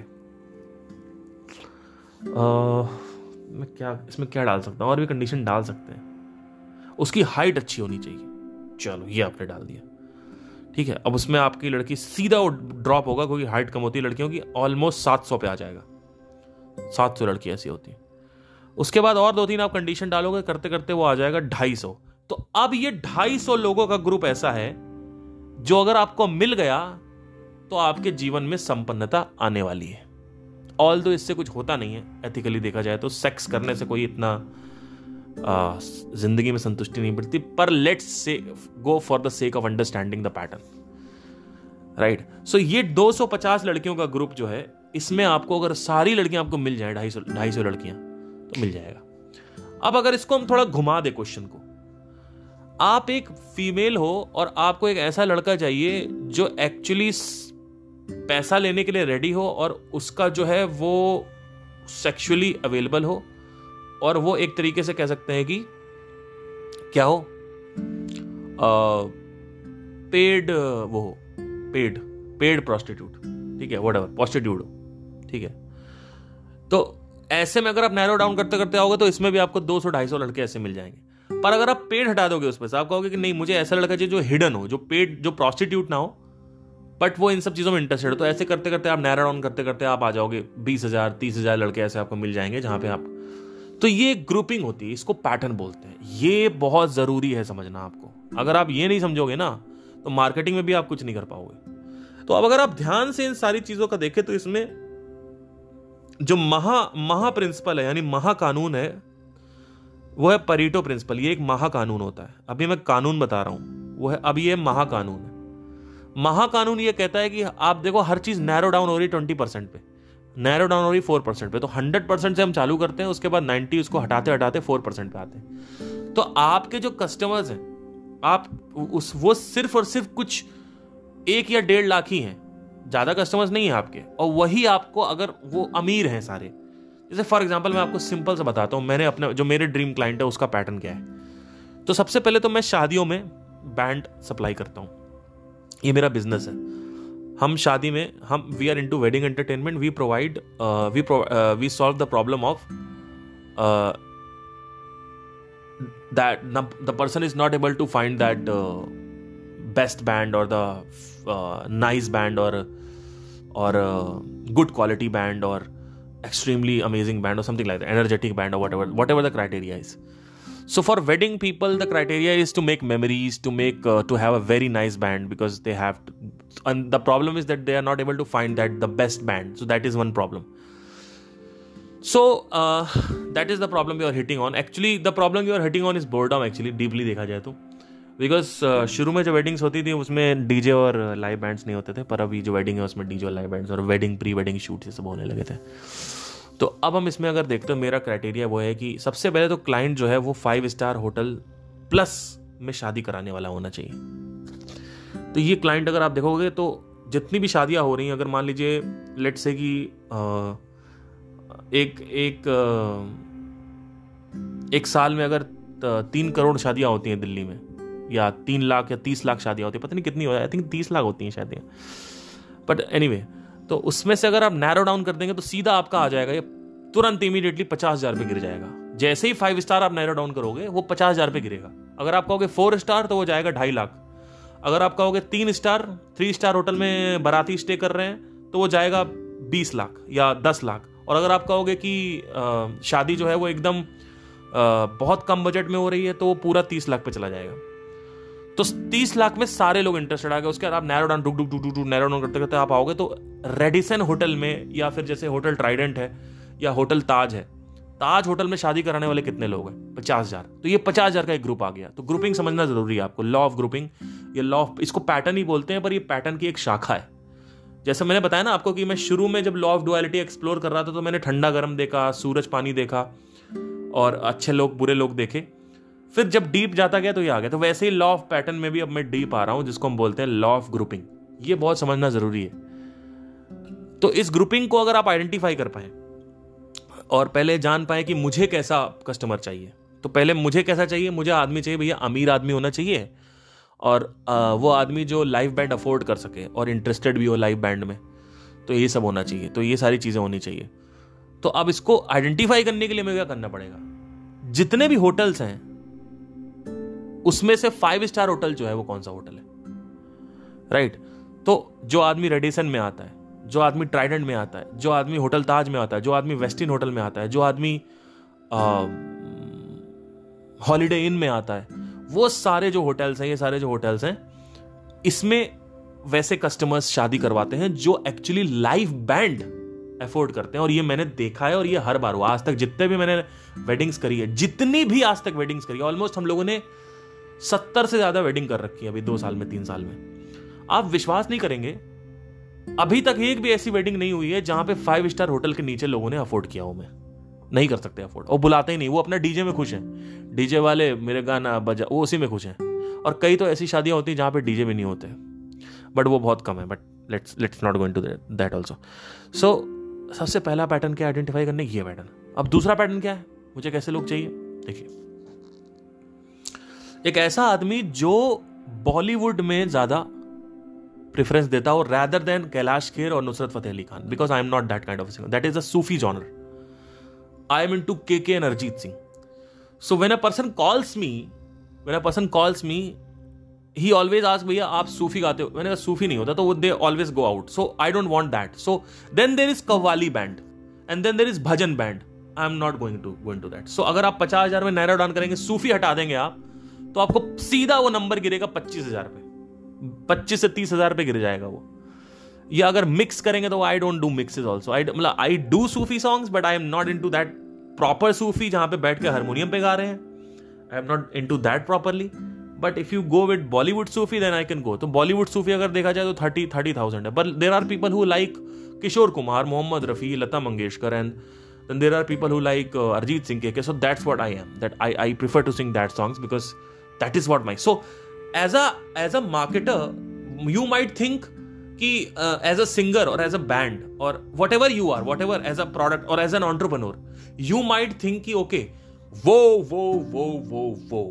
आ, मैं क्या इसमें क्या डाल सकता हूँ? और भी कंडीशन डाल सकते हैं। उसकी हाइट अच्छी होनी चाहिए। चलो, ये आपने डाल दिया। ठीक है, अब उसमें आपकी लड़की सीधा ड्रॉप होगा, क्योंकि हाइट कम होती है लड़कियों की, ऑलमोस्ट सात सौ पे आ जाएगा। सात सौ लड़की ऐसी होती है। उसके बाद और दो तीन आप कंडीशन डालोगे, करते करते वो आ जाएगा ढाई सौ। तो अब ये ढाई सौ लोगों का ग्रुप ऐसा है जो अगर आपको मिल गया तो आपके जीवन में संपन्नता आने वाली है। ऑल्दो इससे कुछ होता नहीं है एथिकली देखा जाए तो, सेक्स करने से कोई इतना आ, जिंदगी में संतुष्टि नहीं मिलती, पर let's say go for the sake of understanding the pattern, right? So ये दो सौ पचास लड़कियों का ग्रुप जो है, इसमें आपको अगर सारी लड़कियां आपको मिल जाए, ढाई सौ ढाई सौ लड़कियां मिल जाएगा। अब अगर इसको हम थोड़ा घुमा दे क्वेश्चन को, आप एक फीमेल हो और आपको एक ऐसा लड़का चाहिए जो एक्चुअली पैसा लेने के लिए रेडी हो, और उसका जो है वो सेक्सुअली अवेलेबल हो, और वो एक तरीके से कह सकते हैं कि क्या हो, पेड वो हो, पेड पेड प्रोस्टिट्यूट, ठीक है, व्हाटएवर, प्रोस्टिट्यूट हो। ठीक है, तो ऐसे में अगर आप नैरो डाउन करते करते आओगे तो इसमें भी आपको दो सौ ढाई सौ लड़के ऐसे मिल जाएंगे। पर अगर आप पेट हटा दोगे उसमें से, आप कहोगे कि नहीं मुझे ऐसा लड़का चाहिए जो हिडन हो, जो पेट, जो प्रोस्टिट्यूट ना हो बट वो इन सब चीज़ों में इंटरेस्टेड हो। तो ऐसे करते करते आप नैरो डाउन करते करते आप आ जाओगे बीस हजार तीस हजार लड़के ऐसे आपको मिल जाएंगे जहाँ पे आप। तो ये ग्रुपिंग होती है, इसको पैटर्न बोलते हैं। ये बहुत ज़रूरी है समझना आपको। अगर आप ये नहीं समझोगे ना तो मार्केटिंग में भी आप कुछ नहीं कर पाओगे। तो अब अगर आप ध्यान से इन सारी चीज़ों का देखें तो इसमें जो महा महा प्रिंसिपल है यानी महा कानून है वो है परेटो प्रिंसिपल। ये एक महा कानून होता है। अभी मैं कानून बता रहा हूँ वो है, अब ये महा कानून है। महाकानून ये कहता है कि आप देखो हर चीज़ नैरो डाउन हो रही ट्वेंटी परसेंट पे, नैरो डाउन हो रही फोर परसेंट पे, तो हंड्रेड परसेंट से हम चालू करते हैं, उसके बाद नाइन्टी उसको हटाते हटाते फोर परसेंट पे आते हैं। तो आपके जो कस्टमर्स हैं आप उस वो सिर्फ और सिर्फ कुछ एक या डेढ़ लाख ही हैं, ज़्यादा कस्टमर्स नहीं है आपके। और वही आपको अगर वो अमीर हैं सारे, जैसे फॉर एग्जाम्पल मैं आपको सिंपल से बताता हूँ, मैंने अपने जो मेरे ड्रीम क्लाइंट है उसका पैटर्न क्या है। तो सबसे पहले तो मैं शादियों में बैंड सप्लाई करता हूँ, ये मेरा बिजनेस है। हम शादी में हम we are into wedding entertainment, we provide we we solve the problem of that the person is not able to find that best band और द नाइस बैंड और और गुड क्वालिटी बैंड और एक्सट्रीमली अमेजिंग बैंड और something like that, energetic band और whatever whatever the criteria is. So for wedding people, the criteria is to make memories, to make uh, to have a very nice band because they have to, and the problem is that they are not able to find that the best band. So that is one problem. So uh, that is the problem you are hitting on. Actually, the problem you are hitting on is boredom. Actually, deeply देखा जाए तो, because uh, शुरू में जो weddings होती थी उसमें डीजे और लाइव बैंड्स नहीं होते थे, पर अभी जो वेडिंग है उसमें डीजे और लाइव बैंड्स और वेडिंग प्री वेडिंग शूट ये सब होने लगे थे। तो अब हम इसमें अगर देखते हो मेरा क्राइटेरिया वो है कि सबसे पहले तो क्लाइंट जो है वो फाइव स्टार होटल प्लस में शादी कराने वाला होना चाहिए। तो ये क्लाइंट अगर आप देखोगे तो जितनी भी शादियां हो रही हैं, अगर मान लीजिए लेट से कि एक एक एक साल में अगर तीन करोड़ शादियां होती हैं दिल्ली में, या तीन लाख या तीस लाख शादियां होती हैं, पता नहीं कितनी हो रहा है, आई थिंक तीस लाख होती हैं शादियाँ, बट एनीवे। तो उसमें से अगर आप नैरो डाउन कर देंगे तो सीधा आपका आ जाएगा ये तुरंत इमीडिएटली पचास हजार पे गिर जाएगा। जैसे ही फाइव स्टार आप नैरो डाउन करोगे वो पचास हजार पे गिरेगा। अगर आप कहोगे फोर स्टार तो वो जाएगा ढाई लाख। अगर आप कहोगे तीन स्टार थ्री स्टार होटल में बाराती स्टे कर रहे हैं तो वो जाएगा बीस लाख या दस लाख। और अगर आप कहोगे कि शादी जो है वो एकदम बहुत कम बजट में हो रही है तो वो पूरा तीस लाख पे चला जाएगा। तो तीस लाख में सारे लोग इंटरेस्टेड आ गए। उसके बाद आप नैरो डाउन डुक डुक डुक डुक नैरो डाउन करते करते आप आओगे तो रेडिसन होटल में, या फिर जैसे होटल ट्राइडेंट है या होटल ताज है, ताज होटल में शादी कराने वाले कितने लोग हैं? पचास हजार। तो ये पचास हजार का एक ग्रुप आ गया। तो ग्रुपिंग समझना जरूरी है आपको। लॉ ऑफ ग्रुपिंग, ये लॉ ऑफ, इसको पैटर्न ही बोलते हैं, पर ये पैटर्न की एक शाखा है। जैसे मैंने बताया ना आपको कि मैं शुरू में जब लॉ ऑफ डुअलिटी एक्सप्लोर कर रहा था तो मैंने ठंडा गर्म देखा, सूरज पानी देखा और अच्छे लोग बुरे लोग देखे। फिर जब डीप जाता गया तो ये आ गया। तो वैसे ही लॉ ऑफ पैटर्न में भी अब मैं डीप आ रहा हूं, जिसको हम बोलते हैं लॉ ऑफ ग्रुपिंग। ये बहुत समझना जरूरी है। तो इस ग्रुपिंग को अगर आप आइडेंटिफाई कर पाए और पहले जान पाए कि मुझे कैसा कस्टमर चाहिए, तो पहले मुझे कैसा चाहिए, मुझे आदमी चाहिए भैया, अमीर आदमी होना चाहिए और वो आदमी जो लाइव बैंड अफोर्ड कर सके और इंटरेस्टेड भी हो लाइव बैंड में, तो ये सब होना चाहिए। तो ये सारी चीज़ें होनी चाहिए। तो अब इसको आइडेंटिफाई करने के लिए मुझे क्या करना पड़ेगा? जितने भी होटल्स हैं उसमें से फाइव स्टार होटल जो है वो कौन सा होटल है, राइट right? तो जो आदमी रेडिसन में आता है, जो आदमी ट्राइडेंट में आता है, जो आदमी होटल ताज में आता है, जो आदमी वेस्टिन होटल में आता है, जो आदमी हॉलिडे इन में आता है, वो सारे जो होटल्स हैं, ये सारे जो होटल्स हैं इसमें वैसे कस्टमर्स शादी करवाते हैं जो एक्चुअली लाइव बैंड एफोर्ड करते हैं। और ये मैंने देखा है और ये हर बार हुआ। आज तक जितने भी मैंने वेडिंग्स करी है, जितनी भी आज तक वेडिंग्स करी है, ऑलमोस्ट हम लोगों ने सत्तर से ज्यादा वेडिंग कर रखी है अभी दो साल में तीन साल में। आप विश्वास नहीं करेंगे, अभी तक एक भी ऐसी वेडिंग नहीं हुई है जहां पे फाइव स्टार होटल के नीचे लोगों ने अफोर्ड किया हो। मैं नहीं कर सकते अफोर्ड, और बुलाते ही नहीं। वो अपना डीजे में खुश हैं, डीजे वाले मेरे गाना बजा, वो उसी में खुश हैं। और कई तो ऐसी शादियां होती हैं जहां पे डीजे भी नहीं होते, बट वो बहुत कम है, but let's let's not go into that also. सो सबसे पहला पैटर्न क्या आइडेंटिफाई करने, ये पैटर्न। अब दूसरा पैटर्न क्या है, मुझे कैसे लोग चाहिए? देखिए, एक ऐसा आदमी जो बॉलीवुड में ज्यादा प्रेफरेंस देता हो रैदर देन कैलाश खेर और Nusrat Fateh Ali Khan, because I am not that kind of singer, that is a Sufi genre, I am into के के and Arijit Singh. So when a person calls me, when a person calls me, he always asks, भैया आप सूफी गाते हो? मैंने कहा सूफी नहीं होता, तो they always go out. So I don't want that. So then there is qawwali band and then there is bhajan band. I am not going to go into that. So अगर आप पचास हजार में नायरा डाउन करेंगे, सूफी हटा देंगे आप, तो आपको सीधा वो नंबर गिरेगा पच्चीस हजार पे, पच्चीस से तीस हजार पे गिर जाएगा वो. या अगर मिक्स करेंगे तो I don't do mixes also. I मतलब I do Sufi songs but I am not into that proper सूफी जहां पे बैठ के हारमोनियम पे गा रहे हैं. I am not into that properly. But if you go with Bollywood Sufi then I can go. तो बॉलीवुड सूफी अगर देखा जाए तो थर्टी थर्टी थाउजेंड है. But there are people who like Kishore Kumar, Mohammad Rafi, Lata Mangeshkar, and then there are people who like uh, Arijit Singh. Okay, so that's what I am, that I, I prefer to sing that songs because that is what my. So as a as a marketer you might think ki uh, as a singer or as a band or whatever you are, whatever as a product or as an entrepreneur, you might think ki okay, whoa whoa whoa whoa whoa,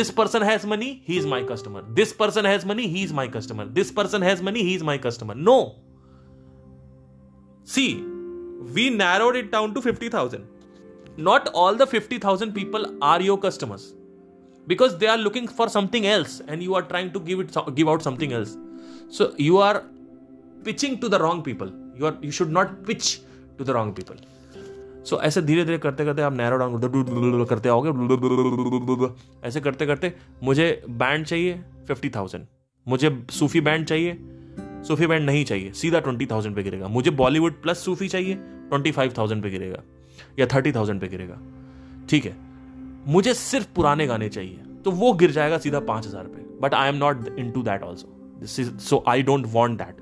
this person has money, he is my customer. This person has money, he is my customer. This person has money, he is my customer. No. See, we narrowed it down to fifty thousand. Not all the fifty thousand people are your customers because they are looking for something else and you are trying to give it give out something else. So you are pitching to the wrong people. You are you should not pitch to the wrong people. So ऐसे धीरे धीरे करते करते आप narrow down करते आओगे. ऐसे करते करते मुझे बैंड चाहिए fifty thousand, मुझे सूफी बैंड चाहिए, सूफी बैंड नहीं चाहिए, सीधा twenty thousand पे गिरेगा. मुझे बॉलीवुड प्लस सूफी चाहिए, twenty-five thousand पे गिरेगा या thirty thousand पे गिरेगा. ठीक है, मुझे सिर्फ पुराने गाने चाहिए तो वो गिर जाएगा सीधा five thousand पे. But I am not into that also. This is so I don't want that.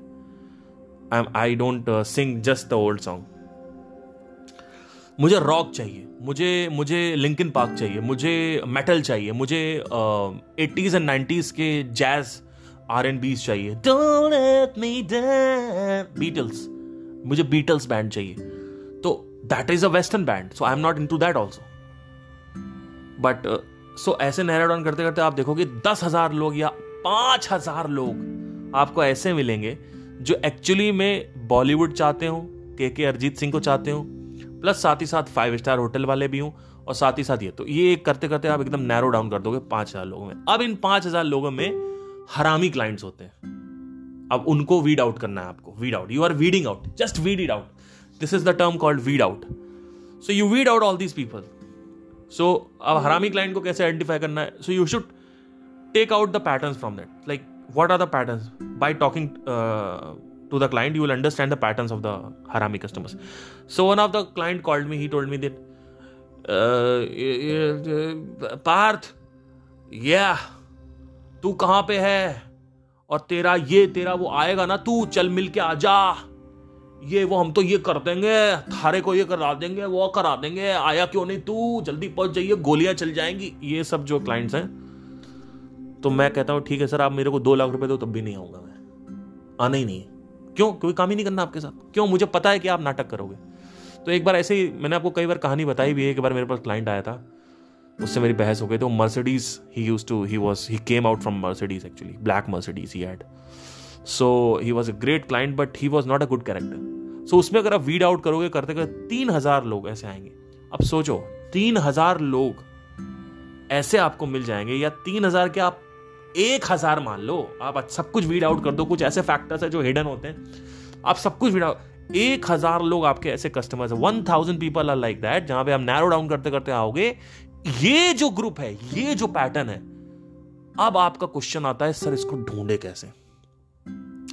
I am I don't sing just the old song. मुझे रॉक चाहिए, मुझे मुझे लिंकन पार्क चाहिए, मुझे मेटल चाहिए, मुझे एटीज़ एंड नाइंटीज़ के जैज R and B's चाहिए. Don't let me down. Beatles. मुझे Beatles band चाहिए. तो that is a western band. So I'm not into that also. But uh, so ऐसे narrow down करते करते आप देखोगे दस हजार लोग या पांच हजार लोग आपको ऐसे मिलेंगे जो एक्चुअली में बॉलीवुड चाहते हो, के के अरिजीत सिंह को चाहते हो, प्लस साथ ही साथ फाइव स्टार होटल वाले भी हो, और साथ ही साथ ये. तो ये करते करते आप एकदम नैरो डाउन कर दोगे पांच हजार लोगों में. अब इन पांच हजार लोगों में हरामी क्लाइंट्स होते हैं. अब उनको वीड आउट करना है आपको. Weed out, you are weeding out, just weed it out. This is the term called weed out. So you weed out all these people. So अब हरामी क्लाइंट को कैसे आइडेंटिफाई करना है? So you should take out the patterns from that. Like what are the patterns? By talking to the client you will understand the patterns of the हरामी customers. So one of the client called me, he told me that Parth, या तू कहां पे है और तेरा ये तेरा वो आएगा ना, तू चल मिल के आ जा, ये वो हम तो ये कर देंगे, थारे को ये करा देंगे, वो करा देंगे, आया क्यों नहीं तू, जल्दी पहुंच जाइए, गोलियां चल जाएंगी. ये सब जो क्लाइंट्स हैं, तो मैं कहता हूं ठीक है सर, आप मेरे को दो लाख रुपए दो तब भी नहीं आऊंगा मैं, आना ही नहीं. क्यों? कोई काम ही नहीं करना आपके साथ. क्यों? मुझे पता है कि आप नाटक करोगे. तो एक बार ऐसे ही मैंने आपको कई बार कहानी बताई भी है. एक बार मेरे पास क्लाइंट आया था, उससे मेरी बहस हो गई. तो Mercedes he used to he was he came out from Mercedes actually, black Mercedes he had. So he was a great client but he was not a good character. So उसमें अगर आप वीड आउट करोगे करते करते तीन हजार लोग ऐसे आएंगे. अब सोचो तीन हजार लोग ऐसे आपको मिल जाएंगे, या तीन हजार के आप एक हजार मान लो. आप सब कुछ वीड आउट कर दो. कुछ ऐसे फैक्टर्स है जो हिडन होते हैं, आप सब कुछ वीड आउट. एक हजार लोग आपके ऐसे कस्टमर्स है. One thousand people are like that, जहां पे आप नैरो डाउन करते करते आओगे. ये जो ग्रुप है, ये जो पैटर्न है, अब आपका क्वेश्चन आता है सर इसको ढूंढे कैसे?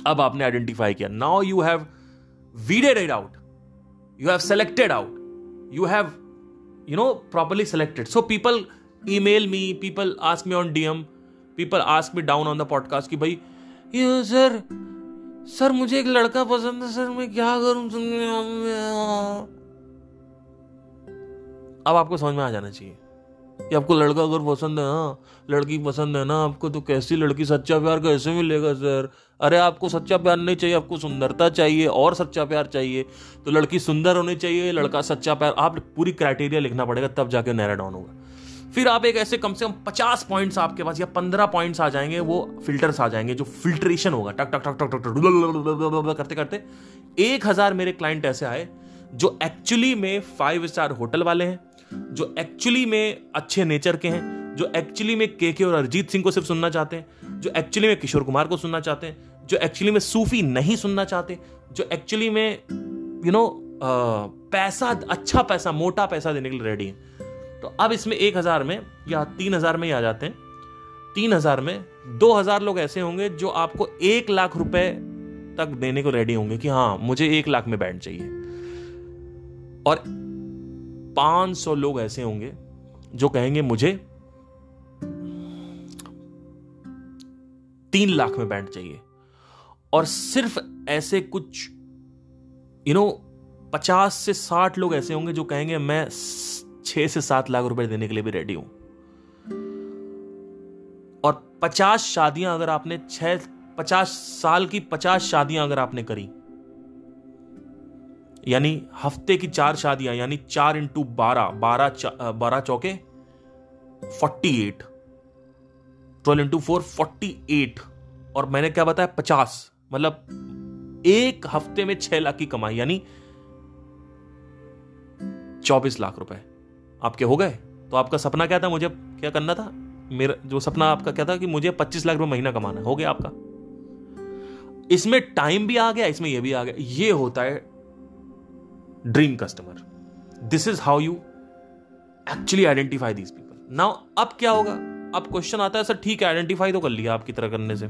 अब आपने आइडेंटिफाई किया. Now you have weeded it out, you have selected out, you have you know properly selected. So people email me, people ask me on DM, people ask me down on the podcast कि भाई ये सर सर मुझे एक लड़का पसंद है सर, मैं क्या करूं? अब आपको समझ में आ जाना चाहिए कि आपको लड़का अगर पसंद है ना, लड़की पसंद है ना आपको, तो कैसी लड़की, सच्चा प्यार कैसे मिलेगा सर? अरे आपको सच्चा प्यार नहीं चाहिए, आपको सुंदरता चाहिए और सच्चा प्यार चाहिए. तो लड़की सुंदर होनी चाहिए, लड़का सच्चा प्यार. आप पूरी क्राइटेरिया लिखना पड़ेगा तब जाके नैरो डाउन होगा. फिर आप एक ऐसे कम से कम पचास पॉइंट्स आपके पास या पंद्रह पॉइंट्स आ जाएंगे, वो फिल्टर्स आ जाएंगे, जो फिल्ट्रेशन होगा टक टक टक टक टक करते करते. एक हजार मेरे क्लाइंट ऐसे आए जो एक्चुअली में फाइव स्टार होटल वाले हैं, जो एक्चुअली में अच्छे नेचर के हैं, जो एक्चुअली में के के और अरिजीत सिंह को सिर्फ सुनना चाहते हैं, जो एक्चुअली में किशोर कुमार को सुनना चाहते हैं, जो एक्चुअली में सूफी नहीं सुनना चाहते, जो एक्चुअली में यू नो पैसा, अच्छा पैसा, मोटा पैसा देने के लिए रेडी है। तो अब इसमें एक हजार में या तीन हजार में ही आ जाते हैं। तीन हजार में दो हजार लोग ऐसे होंगे जो आपको एक लाख रुपए तक देने को रेडी होंगे कि हाँ मुझे एक लाख में बैठ चाहिए, और पांच सौ लोग ऐसे होंगे जो कहेंगे मुझे तीन लाख में बैठ चाहिए। और सिर्फ ऐसे कुछ यू नो पचास से साठ लोग ऐसे होंगे जो कहेंगे मैं छह से सात लाख रुपए देने के लिए भी रेडी हूं। और पचास शादियां अगर आपने छह पचास साल की पचास शादियां अगर आपने करी, यानी हफ्ते की चार शादियां, यानी चार इंटू बारह, बारह चा, बारह चौके forty eight, twelve into four forty eight, और मैंने क्या बताया पचास, मतलब एक हफ्ते में छह लाख की कमाई, यानी चौबीस लाख रुपए आपके हो गए। तो आपका सपना क्या था, मुझे क्या करना था, मेरा जो सपना आपका क्या था कि मुझे पच्चीस लाख रुपए महीना कमाना हो गया आपका। इसमें टाइम भी आ गया, इसमें यह भी आ गया। ये होता है dream customer. This is how you actually identify these people. Now अब क्या होगा, अब क्वेश्चन आता है सर ठीक है आइडेंटिफाई तो कर लिया आपकी तरह करने से,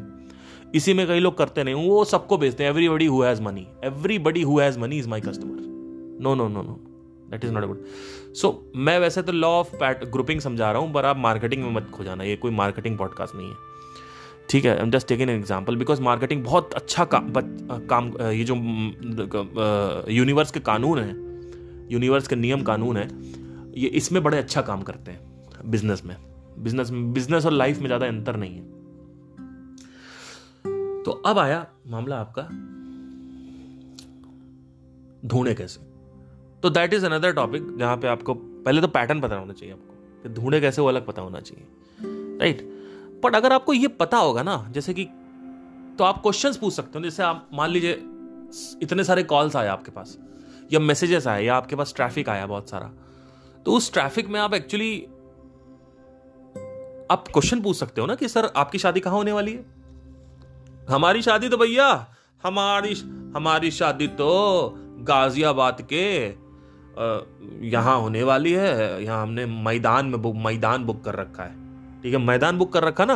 इसी में कई लोग करते नहीं, वो सबको बेचते हैं everybody who has money, everybody who has money is my customer. No no no no That is not good. So, मैं वैसे तो लॉ ऑफ ग्रुपिंग समझा रहा हूं, पर आप मार्केटिंग में मत खो जाना, ये कोई मार्केटिंग पॉडकास्ट नहीं है, ठीक है। I am just taking an example because marketing बहुत अच्छा का, काम, ये जो यूनिवर्स के कानून है, यूनिवर्स के नियम कानून है, ये इसमें बड़े अच्छा काम करते हैं बिजनेस में। बिजनेस बिजनेस और लाइफ में ज्यादा अंतर नहीं है। तो अब आया मामला आपका ढूंढे कैसे। तो दैट इज अनदर टॉपिक जहां पे आपको पहले तो पैटर्न पता होना चाहिए आपको कि ढूंढे कैसे, वो अलग पता होना चाहिए, राइट। बट अगर आपको ये पता होगा ना, जैसे कि तो आप क्वेश्चंस पूछ सकते हो। जैसे आप मान लीजिए इतने सारे कॉल्स आए आपके पास, या मैसेजेस आए, या आपके पास ट्रैफिक आया बहुत सारा, तो उस ट्रैफिक में आप एक्चुअली आप क्वेश्चन पूछ सकते हो ना कि सर आपकी शादी कहाँ होने वाली है। हमारी शादी तो भैया हमारी हमारी शादी तो गाजियाबाद के यहाँ होने वाली है, यहाँ हमने मैदान में बुक मैदान बुक कर रखा है। ठीक है, मैदान बुक कर रखा ना,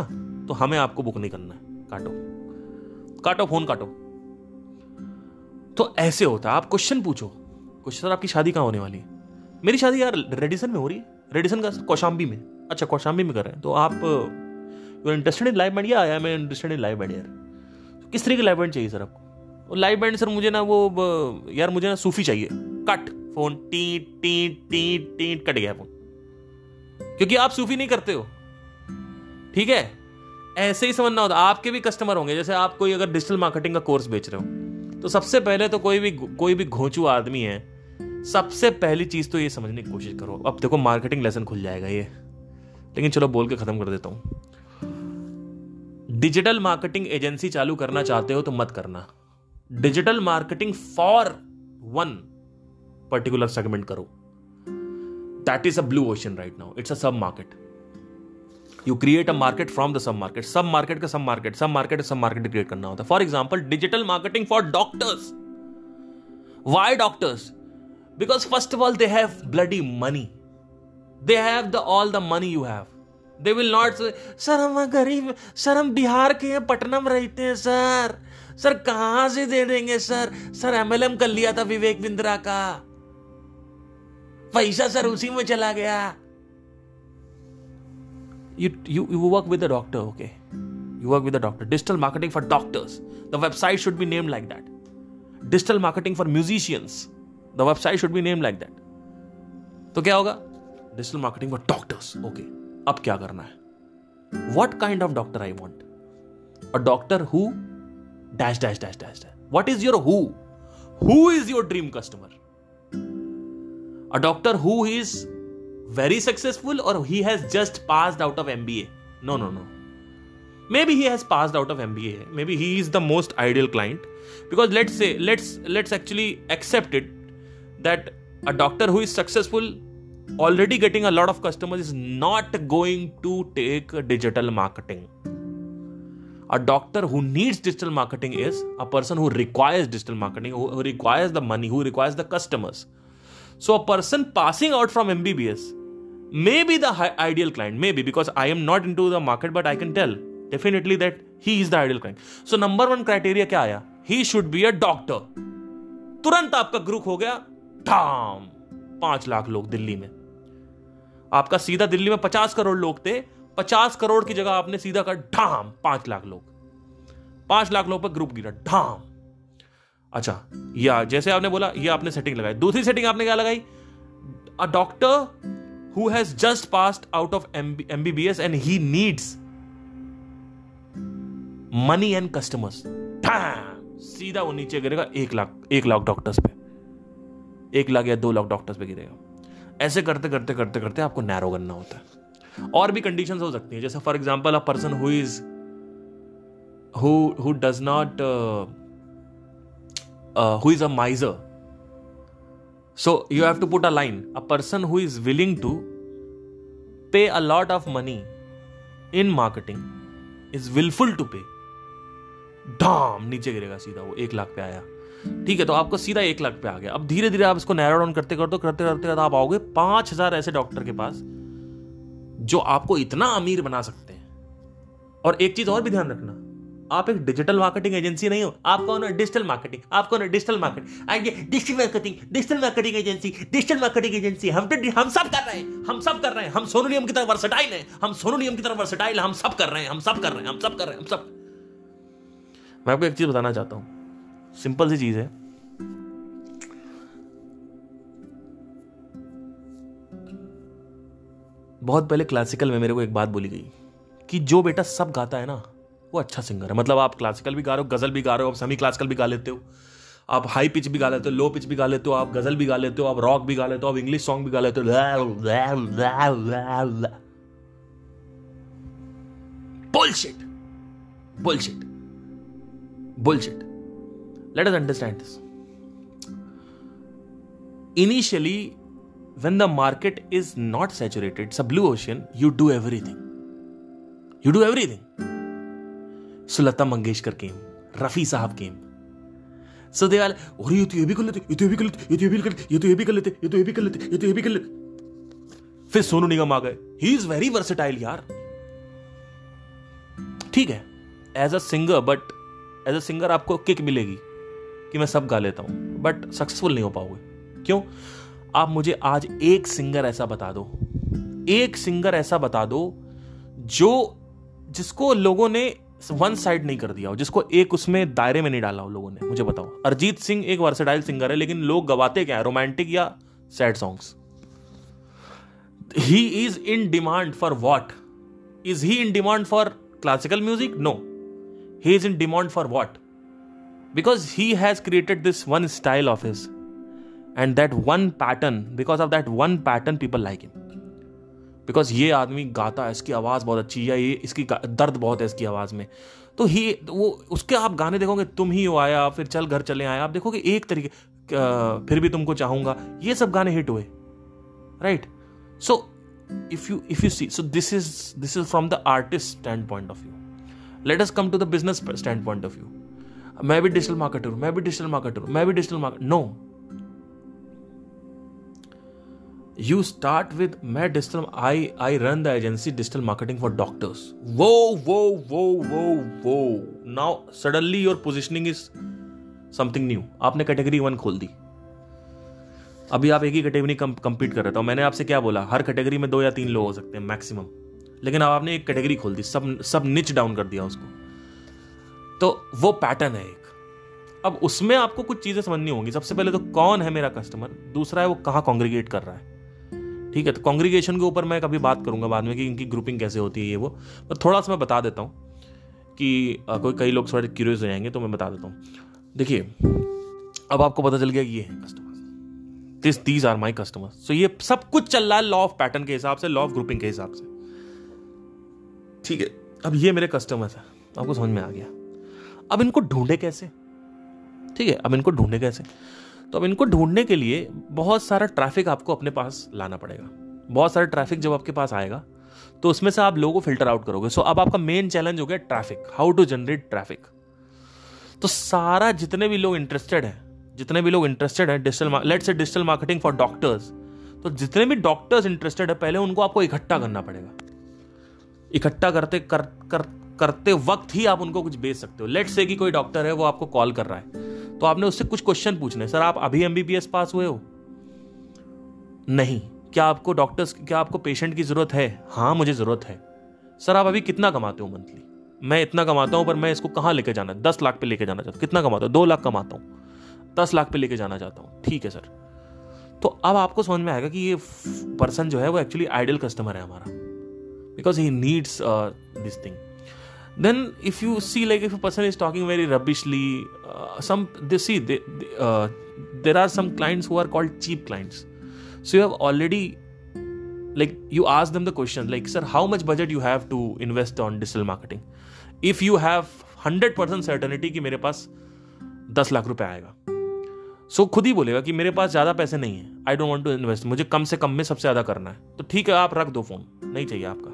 तो हमें आपको बुक नहीं करना है, काटो काटो फोन काटो। तो ऐसे होता है, आप क्वेश्चन पूछो, क्वेश्चन सर आपकी शादी कहाँ होने वाली है। मेरी शादी यार रेडिसन में हो रही है, रेडिसन का कौशाम्बी में। अच्छा कौशाम्बी में कर रहे हैं, तो आप you are interested in live band, या I am interested in live band. यार किस तरह की लाइव बैंड चाहिए सर आपको? लाइव बैंड सर मुझे ना वो यार मुझे ना सूफी चाहिए। कट फोन, टीट टीट टीट टीट, कट गया फोन, क्योंकि आप सूफी नहीं करते हो। ठीक है, ऐसे ही समझना होता। आपके भी कस्टमर होंगे, जैसे आप कोई अगर डिजिटल मार्केटिंग का कोर्स बेच रहे हो, तो सबसे पहले तो कोई भी कोई भी घोंचू आदमी है, सबसे पहली चीज तो ये समझने की कोशिश करो। अब देखो मार्केटिंग लेसन खुल जाएगा ये, लेकिन चलो बोल के खत्म कर देता हूं। डिजिटल मार्केटिंग एजेंसी चालू करना चाहते हो तो मत करना। Digital marketing for one particular segment करो। That is a blue ocean right now, it's a sub market. You create a market from the sub market, sub market का sub market, sub market sub market create करना होता है। For example digital marketing for doctors. Why doctors? Because first of all they have bloody money, they have the all the money you have. They will not say sir हम गरीब, सर हम बिहार के हैं, पटना में रहते हैं सर, सर कहां से दे देंगे sir, sir M L M कर लिया था विवेक बिंद्रा का, पैसा सर उसी में चला गया। You you you work with a doctor, okay, you work with a doctor. Digital marketing for doctors, the website should be named like that. Digital marketing for musicians, the website should be named like that. तो क्या होगा? Digital marketing for doctors, okay. अब क्या करना है? What kind of doctor I want? A doctor who dash dash dash dash. What is your who? Who is your dream customer? A doctor who is very successful or he has just passed out of M B A? No, no, no. Maybe he has passed out of M B A. Maybe he is the most ideal client. Because let's say, let's let's actually accept it that a doctor who is successful already getting a lot of customers is not going to take digital marketing. A doctor who needs digital marketing is a person who requires digital marketing, who requires the money, who requires the customers. So a person passing out from M B B S may be the ideal client, maybe, because I am not into the market, but I can tell definitely that he is the ideal client. So number one criteria क्या आया? He should be a doctor. तुरंत आपका ग्रुप हो गया, धाम, पांच लाख लोग दिल्ली में. आपका सीधा दिल्ली में पचास करोड़ लोग थे, पचास करोड़ की जगह आपने सीधा कर ढाम पांच लाख लोग, पांच लाख लोग पर ग्रुप गिरा ढाम. अच्छा, या जैसे आपने बोला, ये आपने सेटिंग लगाई. दूसरी सेटिंग आपने क्या लगाई? A doctor who has just passed out of MBBS and he needs money and customers. सीधा वो नीचे गिरेगा एक लाख एक लाख डॉक्टर्स पे, एक लाख या दो लाख डॉक्टर्स पे गिरेगा. ऐसे करते करते करते करते आपको नैरो करना होता है. और भी कंडीशंस हो सकती हैं, जैसे for example a person who is who who does not who is a miser. So you have to put a line, a person who is willing to pay a lot of money in marketing is willful to pay. धाम नीचे गिरेगा सीधा, वो एक लाख पे आया. ठीक है, तो आपको सीधा एक लाख पे आ गया. अब धीरे धीरे आप इसको नैरो डाउन करते करते करते करते आप आओगे पांच हजार ऐसे डॉक्टर के पास जो आपको इतना अमीर बना सकते हैं. और एक चीज और भी ध्यान रखना, आप एक डिजिटल मार्केटिंग एजेंसी नहीं हो. आप कौन हो? Digital marketing. आप कौन हो? Digital marketing. आइए, digital marketing, digital marketing agency, digital marketing agency. हम हम सब कर रहे हैं, हम सब कर रहे हैं. हम सोनू निगम की तरह वर्सेटाइल हैं, हम सोनू निगम की तरह वर्सेटाइल. हम सब कर रहे हैं, हम सब कर रहे हैं, हम सब कर रहे हैं, हम सब. मैं आपको एक चीज बताना चाहता हूं, सिंपल सी चीज है. बहुत पहले क्लासिकल में मेरे को एक बात बोली गई कि जो बेटा सब गाता है ना वो अच्छा सिंगर है. मतलब आप क्लासिकल भी गा रहे हो, गजल भी गा रहे हो, आप सेमी क्लासिकल भी गा लेते हो, आप हाई पिच भी गा लेते हो, लो पिच भी गा लेते हो, आप गजल भी गा लेते हो, आप रॉक भी गा लेते हो, आप इंग्लिश सॉन्ग भी गा लेते हो. Bullshit, bullshit, bullshit. Let us understand this. Initially, when the market is not saturated, it's a blue ocean, you do everything. You do everything. So Lata Mangeshkar came, Rafi Sahab came. So they were like, oh, ये तो ये भी कर लेते, ये तो ये भी कर लेते, ये तो ये भी कर लेते, ये तो ये भी कर लेते, ये तो ये भी कर लेते, ये तो ये भी कर लेते. फिर सोनू निगम आ गए. He is very versatile यार. ठीक है, as a singer, but as a singer आपको किक मिलेगी कि मैं सब गा लेता हूं, बट सक्सेसफुल नहीं हो पाओगे. क्यों? आप मुझे आज एक सिंगर ऐसा बता दो, एक सिंगर ऐसा बता दो जो जिसको लोगों ने वन साइड नहीं कर दिया हो, जिसको एक उसमें दायरे में नहीं डाला हो लोगों ने. मुझे बताओ. अरिजीत सिंह एक वर्सेटाइल सिंगर है, लेकिन लोग गवाते क्या है? रोमांटिक या sad songs. He is in demand for what? Is he in demand for classical music? No. He is in demand for what? Because he has created this one style of his. And that one pattern, because of that one pattern, people like him. Because ये आदमी गाता है, इसकी आवाज़ बहुत अच्छी है, ये इसकी दर्द बहुत है इसकी आवाज़ में. तो he वो उसके आप गाने देखोगे, तुम ही हो आया, फिर चल घर चले आए, आप देखोगे एक तरीके, फिर भी तुमको चाहूँगा, ये सब गाने हिट हुए. Right? So, if you if you see, so this is this is from the artist's standpoint of view. Let us come to the business standpoint of view. मैं भी digital marketer हूं, मैं भी digital marketer हूं, मैं भी digital marketer. No. You start with मैं digital. I I run the agency digital marketing for doctors. Whoa, whoa, whoa, whoa, whoa. Now suddenly your positioning is something new. आपने category one खोल दी. अभी आप एक ही category compete कर रहे थे. मैंने आपसे क्या बोला? हर category में दो या तीन लोग हो सकते हैं maximum. लेकिन अब आपने एक कैटेगरी खोल दी, सब सब निच डाउन कर दिया उसको. तो वो पैटर्न है एक. अब उसमें आपको कुछ चीजें समझनी होंगी. सबसे पहले तो कौन है मेरा कस्टमर, दूसरा है वो कहाँ कॉन्ग्रीगेट कर रहा है. ठीक है, तो कॉन्ग्रीगेशन के ऊपर मैं कभी बात करूंगा बाद में कि इनकी ग्रुपिंग कैसे होती है ये वो. पर थोड़ा सा मैं बता देता हूँ कि कोई कई लोग थोड़े क्यूरियस हो जाएंगे, तो मैं बता देता हूँ. देखिए, अब आपको पता चल गया ये है customer. This these are my customer. So ये सब कुछ चल रहा है लॉ ऑफ पैटर्न के हिसाब से, लॉ ऑफ ग्रुपिंग के हिसाब से. ठीक है, अब ये मेरे कस्टमर्स हैं, आपको समझ में आ गया. अब इनको ढूंढे कैसे? ठीक है, अब इनको ढूंढे कैसे? तो अब इनको ढूंढने के लिए बहुत सारा ट्रैफिक आपको अपने पास लाना पड़ेगा। बहुत सारा ट्रैफिक जब आपके पास आएगा तो उसमें से आप लोगों को फिल्टर आउट करोगे। सो अब आपका मेन चैलेंज हो गया traffic, how to generate traffic. तो सारा जितने भी लोग इंटरेस्टेड हैं जितने भी लोग इंटरेस्टेड हैं digital, let's say digital marketing for doctors, तो जितने भी डॉक्टर्स इंटरेस्टेड है पहले उनको आपको इकट्ठा करना पड़ेगा। इकट्ठा करते कर, कर, करते वक्त ही आप उनको कुछ बेच सकते हो। लेट्स से कि कोई डॉक्टर है वो आपको कॉल कर रहा है, तो आपने उससे कुछ क्वेश्चन पूछने, सर आप अभी एमबीबीएस पास हुए हो? नहीं। क्या आपको डॉक्टर्स क्या आपको पेशेंट की जरूरत है? हाँ मुझे जरूरत है। सर आप अभी कितना कमाते हो मंथली? मैं इतना कमाता हूँ, पर मैं इसको कहाँ लेके जाना है? दस लाख पे लेके जाना चाहता हूँ। कितना कमाता हूँ? दो लाख कमाता हूँ, दस लाख पे लेके जाना चाहता हूँ। ठीक है सर। तो अब आपको समझ में आएगा कि ये पर्सन जो है वो एक्चुअली आइडियल कस्टमर है हमारा, because he needs this thing. Then if you see like if person is talking very rubbishly, some this see there are some clients who are called cheap clients. So you have already, like you ask them the question, like sir, how much budget you have to invest on digital marketing? If you have one hundred percent certainty कि मेरे पास दस लाख रुपए आएगा, so खुद ही बोलेगा कि मेरे पास ज़्यादा पैसे नहीं है, I don't want to invest, मुझे कम से कम में सबसे ज़्यादा करना है। तो ठीक है, आप रख दो फ़ोन, नहीं चाहिए आपका,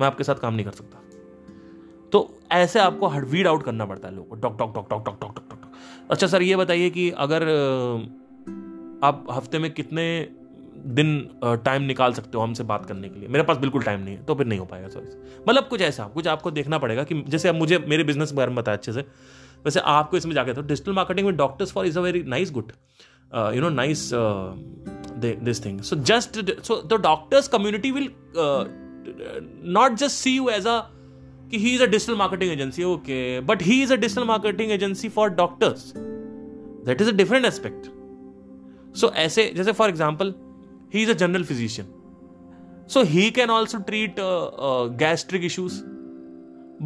मैं आपके साथ काम नहीं कर सकता। तो ऐसे आपको हड़वीड आउट करना पड़ता है लोगों को, talk talk talk talk talk talk talk. अच्छा सर ये बताइए कि अगर आप हफ्ते में कितने दिन टाइम निकाल सकते हो हमसे बात करने के लिए? मेरे पास बिल्कुल टाइम नहीं है। तो फिर नहीं हो पाएगा सॉरी। मतलब कुछ ऐसा कुछ आपको देखना पड़ेगा कि जैसे अब मुझे मेरे बिजनेस के बारे में बताया अच्छे से, वैसे आपको इसमें जाके तो डिजिटल मार्केटिंग में doctors for is a very nice good you know nice this thing. So just so the doctors community will not just see you as a कि he is a digital marketing agency, okay, but he is a digital marketing agency for doctors, that is a different aspect. So ऐसे जैसे for example he is a general physician, so he can also treat gastric issues,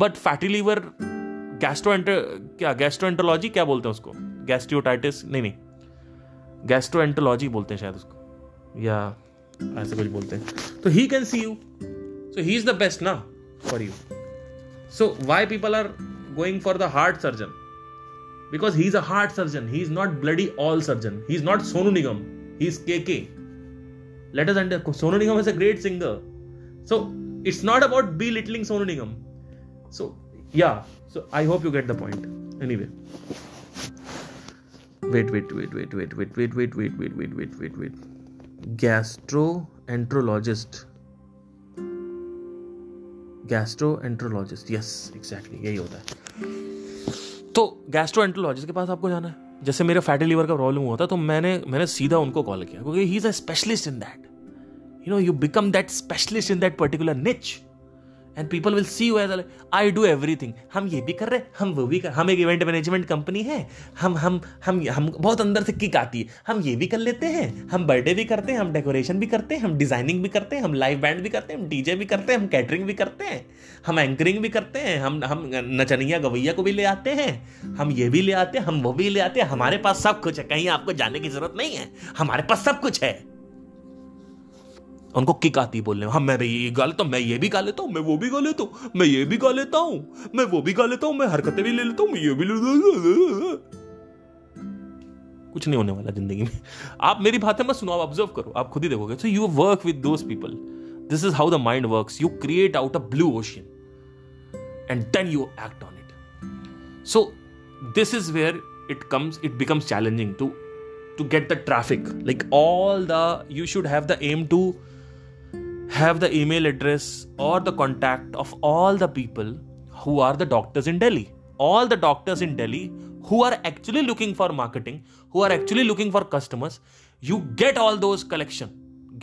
but fatty liver gastro क्या गैस्ट्रोएंटरोलॉजी क्या बोलते हैं उसको, गैस्ट्रियोटाइटिस नहीं नहीं गैस्ट्रोएंटरोलॉजी बोलते हैं शायद उसको, या ऐसे कुछ बोलते हैं। तो he can see you, so he is the best ना for you. So why people are going for the heart surgeon? Because he is a heart surgeon. He is not bloody all surgeon. He is not Sonu Nigam. He is K K. Let us understand. Sonu Nigam is a great singer. So it's not about belittling Sonu Nigam. So yeah. So I hope you get the point. Anyway. Wait, wait, wait, wait, wait, wait, wait, wait, wait, wait, wait, wait, wait, wait. Gastroenterologist. Gastroenterologist. Yes, exactly. यही होता है। तो गैस्ट्रोएंटरोलॉजिस्ट के पास आपको जाना है। जैसे मेरे फैटी लीवर का प्रॉब्लम हुआ था तो मैंने मैंने सीधा उनको कॉल किया, क्योंकि he is a specialist in that, you know, you become that specialist in that particular niche and people will see you as I do everything. हम ये भी कर रहे हैं, हम वो भी कर, हम एक इवेंट मैनेजमेंट कंपनी है, हम हम हम हम बहुत अंदर से किक आती है, हम ये भी कर लेते हैं, हम बर्थडे भी करते हैं, हम डेकोरेशन भी करते हैं, हम डिजाइनिंग भी करते हैं, हम लाइव बैंड भी करते हैं, हम डीजे भी करते हैं, हम कैटरिंग भी करते हैं, हम एंकरिंग भी करते हैं, हम हम नचनिया गवैया को भी ले आते हैं, हम ये भी ले आते हैं, हम वो भी ले आते हैं, हमारे पास सब कुछ है, कहीं आपको जाने की जरूरत नहीं है, हमारे पास सब कुछ है। उनको किक आती बोलने में, हाँ मैं ये गा लेता हूँ, मैं ये भी गा लेता हूँ, मैं वो भी गा लेता हूँ, मैं ये भी गा लेता हूँ, मैं वो भी गा लेता हूँ, मैं हरकतें भी ले लेता हूँ, मैं ये भी ले लेता हूँ। कुछ नहीं होने वाला जिंदगी में। आप मेरी बातें मत सुनो, आप ऑब्जर्व करो, आप खुद ही देखोगे। So you work with those people, this is how the mind works. You create out a blue ocean and then you act on it. So this is where it comes it becomes challenging to to get the traffic, like all the you should have the aim to have the email address or the contact of all the people who are the doctors in Delhi. All the doctors in Delhi who are actually looking for marketing, who are actually looking for customers, you get all those collection,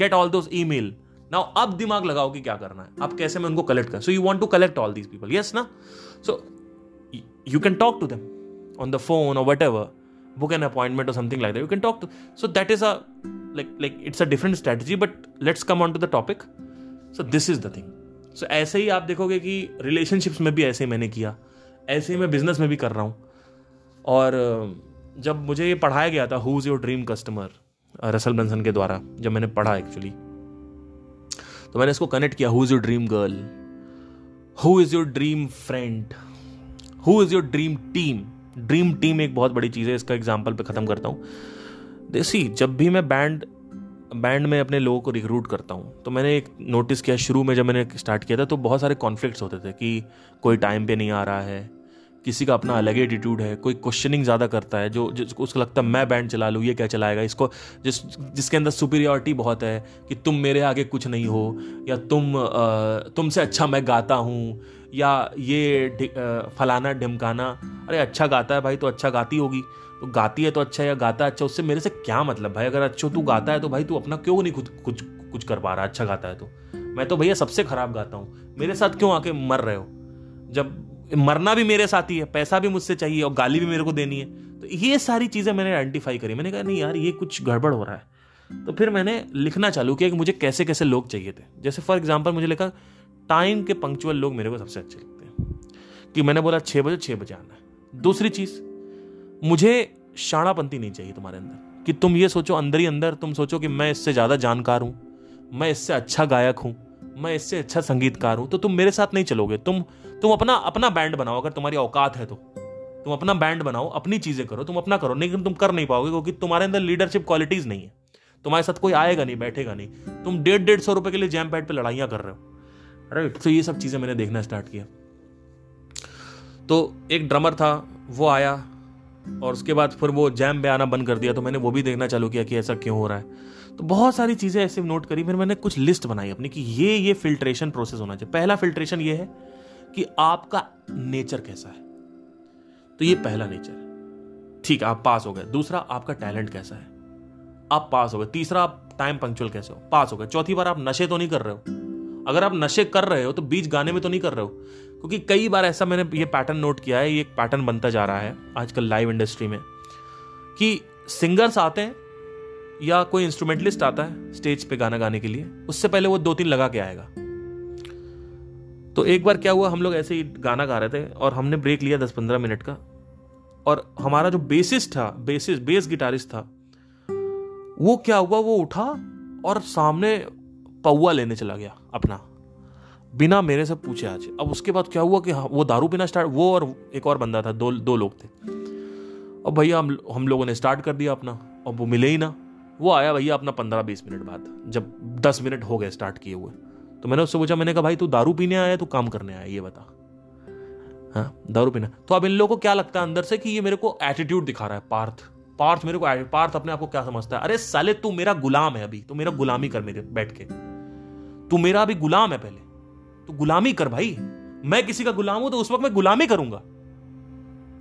get all those email. Now ab dimag लगाओ कि क्या करना है, अब कैसे मैं उनको collect कर। So you want to collect all these people, yes ना? So you can talk to them on the phone or whatever, book an appointment or something like that. You can talk to, so that is a Like, like it's a different strategy, but let's come on to the topic. So this is the thing. So ऐसे ही आप देखोगे कि relationships में भी ऐसे ही मैंने किया, ऐसे ही मैं business में भी कर रहा हूँ। और जब मुझे ये पढ़ाया गया था Who's Your Dream Customer Russell Brunson के द्वारा, जब मैंने पढ़ा एक्चुअली, तो मैंने इसको कनेक्ट किया Who's Your Dream Girl, Who Is Your Dream Friend, Who Is Your Dream Team, dream team एक बहुत बड़ी चीज़ है, इसका एग्जाम्पल पे ख़त्म करता हूँ। देसी जब भी मैं बैंड बैंड में अपने लोगों को रिक्रूट करता हूँ तो मैंने एक नोटिस किया, शुरू में जब मैंने स्टार्ट किया था तो बहुत सारे कॉन्फ्लिक्ट्स होते थे कि कोई टाइम पे नहीं आ रहा है, किसी का अपना अलग एटीट्यूड है, कोई क्वेश्चनिंग ज़्यादा करता है, जो जिसको उसको लगता है मैं बैंड चला लूँ, ये क्या चलाएगा, इसको जिस जिसके अंदर सुपीरियॉरिटी बहुत है कि तुम मेरे आगे कुछ नहीं हो, या तुम तुमसे अच्छा मैं गाता हूँ, या ये फलाना ढिमकाना। अरे अच्छा गाता है भाई तो अच्छा गाती होगी, तो गाती है तो अच्छा, या गाता अच्छा उससे मेरे से क्या मतलब भाई। अगर अच्छा तू गाता है तो भाई तू अपना क्यों नहीं खुद कुछ कुछ कर पा रहा, अच्छा गाता है तो। मैं तो भैया सबसे खराब गाता हूँ, मेरे साथ क्यों आके मर रहे हो, जब मरना भी मेरे साथ ही है, पैसा भी मुझसे चाहिए और गाली भी मेरे को देनी है। तो ये सारी चीज़ें मैंने आइडेंटिफाई करी, मैंने कहा नहीं यार ये कुछ गड़बड़ हो रहा है। तो फिर मैंने लिखना चालू किया कि मुझे कैसे कैसे लोग चाहिए थे। जैसे फॉर एग्जाम्पल मुझे लिखा टाइम के पंक्चुअल लोग मेरे को सबसे अच्छे लगते हैं, कि मैंने बोला छः बजे छः बजे आना है। दूसरी चीज़, मुझे शाणापंथी नहीं चाहिए तुम्हारे अंदर, कि तुम ये सोचो अंदर ही अंदर, तुम सोचो कि मैं इससे ज़्यादा जानकार हूँ, मैं इससे अच्छा गायक हूँ, मैं इससे अच्छा संगीतकार हूँ, तो तुम मेरे साथ नहीं चलोगे। तुम तुम अपना अपना बैंड बनाओ, अगर तुम्हारी औकात है तो तुम अपना बैंड बनाओ, अपनी चीज़ें करो, तुम अपना करो, लेकिन तुम कर नहीं पाओगे क्योंकि तुम्हारे अंदर लीडरशिप क्वालिटीज़ नहीं है, तुम्हारे साथ कोई आएगा नहीं, बैठेगा नहीं, तुम डेढ़ डेढ़ सौ रुपये के लिए जैम पैड पर लड़ाइयाँ कर रहे हो। राइट, तो ये सब चीज़ें मैंने देखना स्टार्ट किया। तो एक ड्रमर था, वो आया और उसके बाद फिर वो जैम पे आना बंद कर दिया, तो मैंने वो भी देखना चालू किया कि ऐसा क्यों हो रहा है। तो बहुत सारी चीज़ें ऐसे नोट करी। फिर मैंने कुछ लिस्ट बनाई अपनी कि ये ये फिल्ट्रेशन प्रोसेस होना चाहिए। पहला फिल्ट्रेशन ये है कि आपका नेचर कैसा है, तो ये पहला नेचर, ठीक है आप पास हो गए। दूसरा, आपका टैलेंट कैसा है, आप पास हो गए। तीसरा, आप टाइम पंक्चुअल कैसे हो, पास हो गए। चौथी बार, आप नशे तो नहीं कर रहे हो, अगर आप नशे कर रहे हो तो बीच गाने में तो नहीं कर रहे हो, क्योंकि कई बार ऐसा मैंने ये पैटर्न नोट किया है, ये एक पैटर्न बनता जा रहा है आजकल लाइव इंडस्ट्री में, कि सिंगर्स आते हैं या कोई इंस्ट्रूमेंटलिस्ट आता है स्टेज पे गाना गाने के लिए, उससे पहले वो दो तीन लगा के आएगा। तो एक बार क्या हुआ, हम लोग ऐसे ही गाना गा रहे थे और हमने ब्रेक लिया दस पंद्रह मिनट का, और हमारा जो बेसिस्ट था, बेसिस बेस गिटारिस्ट था, वो क्या हुआ, वो उठा और सामने पौवा लेने चला गया अपना, बिना मेरे से पूछे आज। अब उसके बाद क्या हुआ कि वो दारू पीना स्टार्ट, वो और एक और बंदा था, दो दो लोग थे। अब भैया हम हम लोगों ने स्टार्ट कर दिया अपना, और वो मिले ही ना। वो आया भैया अपना पंद्रह बीस मिनट बाद, जब दस मिनट हो गए स्टार्ट किए हुए, तो मैंने उससे पूछा, मैंने कहा भाई तू दारू पीने आया है तू काम करने आया, ये बता। हाँ, दारू पीना। तो अब इन लोगों को क्या लगता है अंदर से कि ये मेरे को एटीट्यूड दिखा रहा है, पार्थ पार्थ मेरे को पार्थ अपने आप को क्या समझता है। अरे साले तू मेरा गुलाम है, अभी तू मेरा गुलामी कर, मेरे बैठ के तू मेरा अभी गुलाम है, पहले तू गुलामी कर भाई। मैं किसी का गुलाम हूं तो उस वक्त मैं गुलामी करूंगा,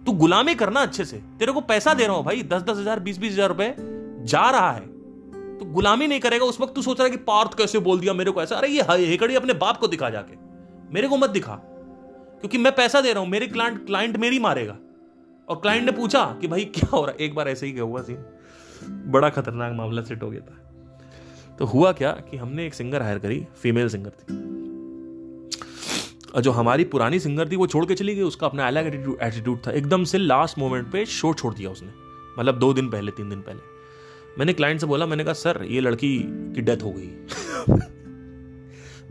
तू गुलामी करना अच्छे से, तेरे को पैसा दे रहा हूं भाई, दस दस हजार बीस बीस हजार रुपए जा रहा है, तो गुलामी नहीं करेगा। उस वक्त तू सोच रहा है कि पार्थ कैसे बोल दिया मेरे को ऐसा, अरे ये हेकड़ी अपने बाप को दिखा जाके, मेरे को मत दिखा, क्योंकि मैं पैसा दे रहा हूं, मेरे क्लाइंट क्लाइंट मेरी मारेगा। और क्लाइंट ने पूछा कि भाई क्या हो रहा है। एक बार ऐसे ही हुआ सीन, बड़ा खतरनाक मामला सेट हो गया था। तो हुआ क्या कि हमने एक सिंगर हायर करी, फीमेल सिंगर थी, जो हमारी पुरानी सिंगर थी वो छोड़ के चली गई, उसका अपना अलग एटीट्यूड था, एकदम से लास्ट मोमेंट पे शो छोड़ दिया उसने, मतलब दो दिन पहले तीन दिन पहले। मैंने क्लाइंट से बोला, मैंने कहा सर ये लड़की की डेथ हो गई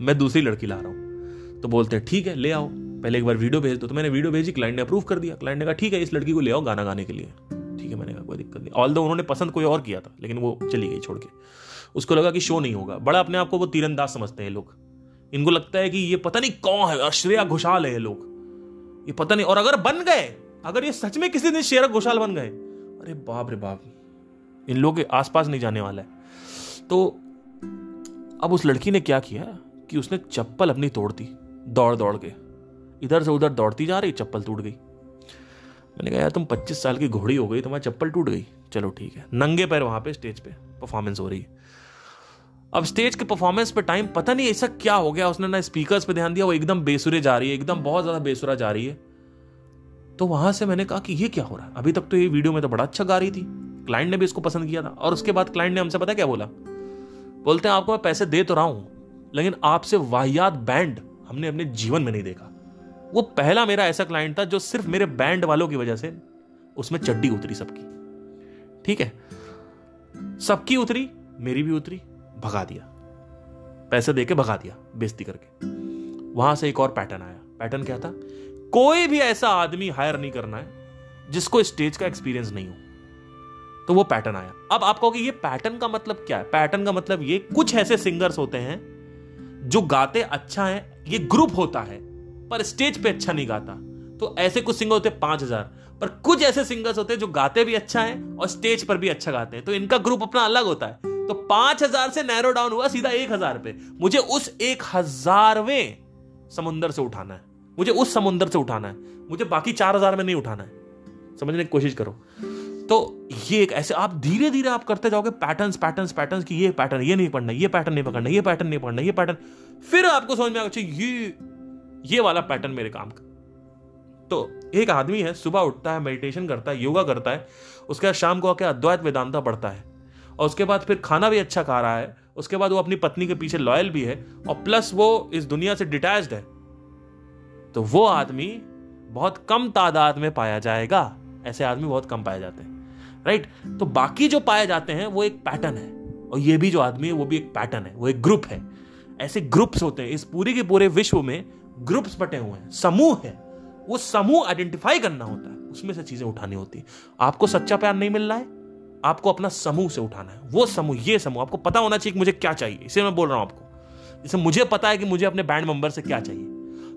मैं दूसरी लड़की ला रहा हूँ। तो बोलते ठीक है ले आओ, पहले एक बार वीडियो भेज दो। तो मैंने वीडियो भेजी, क्लाइंट ने अप्रूव कर दिया, क्लाइंट ने कहा ठीक है इस लड़की को ले आओ गाना गाने के लिए, ठीक है। मैंने कहा कोई दिक्कत नहीं, ऑल्दो उन्होंने पसंद कोई और किया था, लेकिन वो चली गई छोड़ के, उसको लगा कि शो नहीं होगा। बड़ा अपने आप को वो तीरंदाज समझते हैं लोग, इनको लगता है कि ये पता नहीं कौन है, श्रेया घोषाल है लोग, ये पता नहीं। और अगर बन गए, अगर ये सच में किसी दिन श्रेया घोषाल बन गए, अरे बाप रे बाप, इन लोगों के आसपास नहीं जाने वाला है। तो अब उस लड़की ने क्या किया कि उसने चप्पल अपनी तोड़ दी, दौड़ दौड़ के इधर से उधर दौड़ती जा रही, चप्पल टूट गई। मैंने कहा यार तुम पच्चीस साल की घोड़ी हो गई, तुम्हारी चप्पल टूट गई, चलो ठीक है। नंगे पैर वहां पे स्टेज पे परफॉर्मेंस हो रही है। अब स्टेज के परफॉर्मेंस पे टाइम पता नहीं ऐसा क्या हो गया, उसने ना स्पीकर्स पे ध्यान दिया, वो एकदम बेसुरे जा रही है, एकदम बहुत ज्यादा बेसुरा जा रही है। तो वहां से मैंने कहा कि ये क्या हो रहा है, अभी तक तो ये वीडियो में तो बड़ा अच्छा गा रही थी, क्लाइंट ने भी इसको पसंद किया था। और उसके बाद क्लाइंट ने हमसे पता क्या बोला, बोलते हैं आपको मैं पैसे दे तो रहा हूं, लेकिन आपसे वाहियात बैंड हमने अपने जीवन में नहीं देखा। वो पहला मेरा ऐसा क्लाइंट था जो सिर्फ मेरे बैंड वालों की वजह से, उसमें चड्डी उतरी सबकी, ठीक है, सबकी उतरी, मेरी भी उतरी, भगा दिया, पैसे देके भगा दिया, बेइज्जती करके। वहां से एक और पैटर्न आया। पैटर्न क्या था, कोई भी ऐसा आदमी हायर नहीं करना है जिसको स्टेज का एक्सपीरियंस नहीं हो। तो वो पैटर्न आया। अब आप कहोगे ये पैटर्न का मतलब क्या है? पैटर्न का मतलब ये, कुछ ऐसे सिंगर्स होते हैं जो गाते अच्छा है, ये ग्रुप होता है पर स्टेज पे अच्छा नहीं गाता, तो ऐसे कुछ सिंगर होते हैं पांच हजार। पर कुछ ऐसे सिंगर्स होते हैं जो गाते भी अच्छा है और स्टेज पर भी अच्छा गाते हैं, तो इनका ग्रुप अपना अलग होता है। तो पांच हजार से नैरो डाउन हुआ सीधा एक हजार पे। मुझे उस एक हजारवें समुंदर से उठाना है, मुझे उस समुंदर से उठाना है, मुझे बाकी चार हजार में नहीं उठाना है। समझने की कोशिश करो। तो ये एक ऐसे आप धीरे धीरे आप करते जाओगे, पैटर्न्स पैटर्न्स पैटर्न्स की ये पैटर्न ये नहीं पढ़ना, ये पैटर्न नहीं पकड़ना, ये पैटर्न नहीं पढ़ना, ये पैटर्न। फिर आपको समझ में आगे ये ये वाला पैटर्न मेरे काम का। तो एक आदमी है, सुबह उठता है, मेडिटेशन करता है, योगा करता है, उसके बाद शाम को आके अद्वैत वेदांता पढ़ता है, और उसके बाद फिर खाना भी अच्छा खा रहा है, उसके बाद वो अपनी पत्नी के पीछे लॉयल भी है, और प्लस वो इस दुनिया से डिटैच्ड है। तो वो आदमी बहुत कम तादाद में पाया जाएगा, ऐसे आदमी बहुत कम पाए जाते हैं, राइट। तो बाकी जो पाए जाते हैं वो एक पैटर्न है, और ये भी जो आदमी है वो भी एक पैटर्न है, वो एक ग्रुप है। ऐसे ग्रुप्स होते हैं, इस पूरे के पूरे विश्व में ग्रुप्स बटे हुए हैं, समूह है। वो समूह आइडेंटिफाई करना होता है, उसमें से चीजें उठानी होती है। आपको सच्चा प्यार नहीं मिल रहा है, आपको अपना समूह से उठाना है। वो समूह, ये समूह आपको पता होना चाहिए कि मुझे क्या चाहिए। इसे मैं बोल रहा हूं आपको, जैसे मुझे पता है कि मुझे अपने बैंड मेंबर से क्या चाहिए।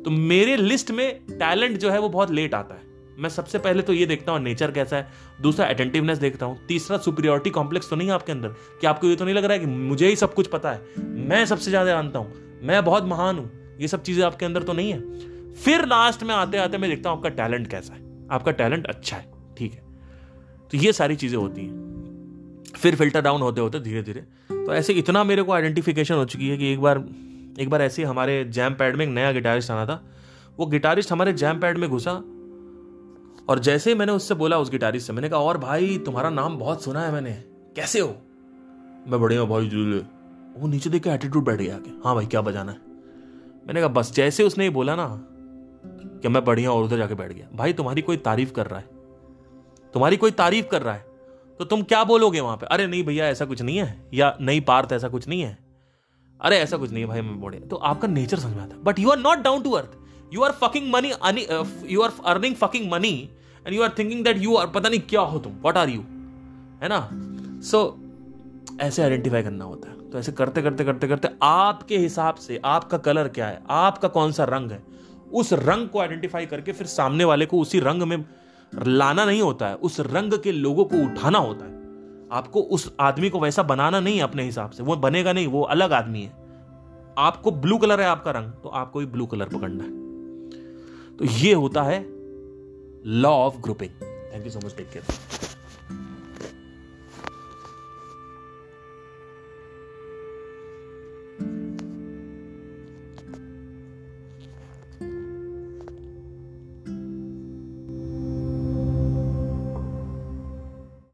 तो मेरे लिस्ट में टैलेंट जो है वो बहुत लेट आता है। मैं सबसे पहले तो ये देखता हूं नेचर कैसा है, दूसरा अटेंटिवनेस देखता हूं, तीसरा सुपीरियरिटी कॉम्प्लेक्स तो नहीं आपके अंदर, कि आपको ये तो नहीं लग रहा है कि मुझे ही सब कुछ पता है, मैं सबसे ज्यादा जानता हूं, मैं बहुत महान हूं, ये सब चीजें आपके अंदर तो नहीं है। फिर लास्ट में आते आते मैं देखता हूं आपका टैलेंट कैसा है, आपका टैलेंट अच्छा है, ठीक है। तो ये सारी चीजें होती हैं, फिर फिल्टर डाउन होते होते धीरे धीरे। तो ऐसे इतना मेरे को आइडेंटिफिकेशन हो चुकी है कि एक बार एक बार ऐसे हमारे जैम पैड में एक नया गिटारिस्ट आना था, वो गिटारिस्ट हमारे जैम पैड में घुसा, और जैसे ही मैंने उससे बोला, उस गिटारिस्ट से, मैंने कहा और भाई तुम्हारा नाम बहुत सुना है मैंने, कैसे हो? मैं बढ़िया भाई जुले। वो नीचे देख के एटीट्यूड बैठ गया कि हाँ भाई क्या बजाना है। मैंने कहा बस, जैसे उसने ये बोला ना कि मैं बढ़िया, और उधर जाके बैठ गया। भाई तुम्हारी कोई तारीफ कर रहा है, तुम्हारी कोई तारीफ कर रहा है तो तुम क्या बोलोगे वहां पे? अरे नहीं भैया ऐसा कुछ नहीं है, या नहीं पार्थ ऐसा कुछ नहीं है, अरे ऐसा कुछ नहीं है भाई मैं बोले। तो आपका नेचर समझ में आता है, but you are not down to earth. You are fucking money, you are earning fucking money and you are thinking that you are पता नहीं क्या हो तुम, व्हाट आर यू, है ना। सो so, ऐसे आइडेंटिफाई करना होता है। तो ऐसे करते करते करते करते आपके हिसाब से आपका कलर क्या है, आपका कौन सा रंग है, उस रंग को आइडेंटिफाई करके फिर सामने वाले को उसी रंग में लाना नहीं होता है, उस रंग के लोगों को उठाना होता है। आपको उस आदमी को वैसा बनाना नहीं है अपने हिसाब से, वो बनेगा नहीं, वो अलग आदमी है। आपको ब्लू कलर है आपका रंग, तो आपको भी ब्लू कलर पकड़ना है। तो ये होता है law of grouping. Thank you so much, take care.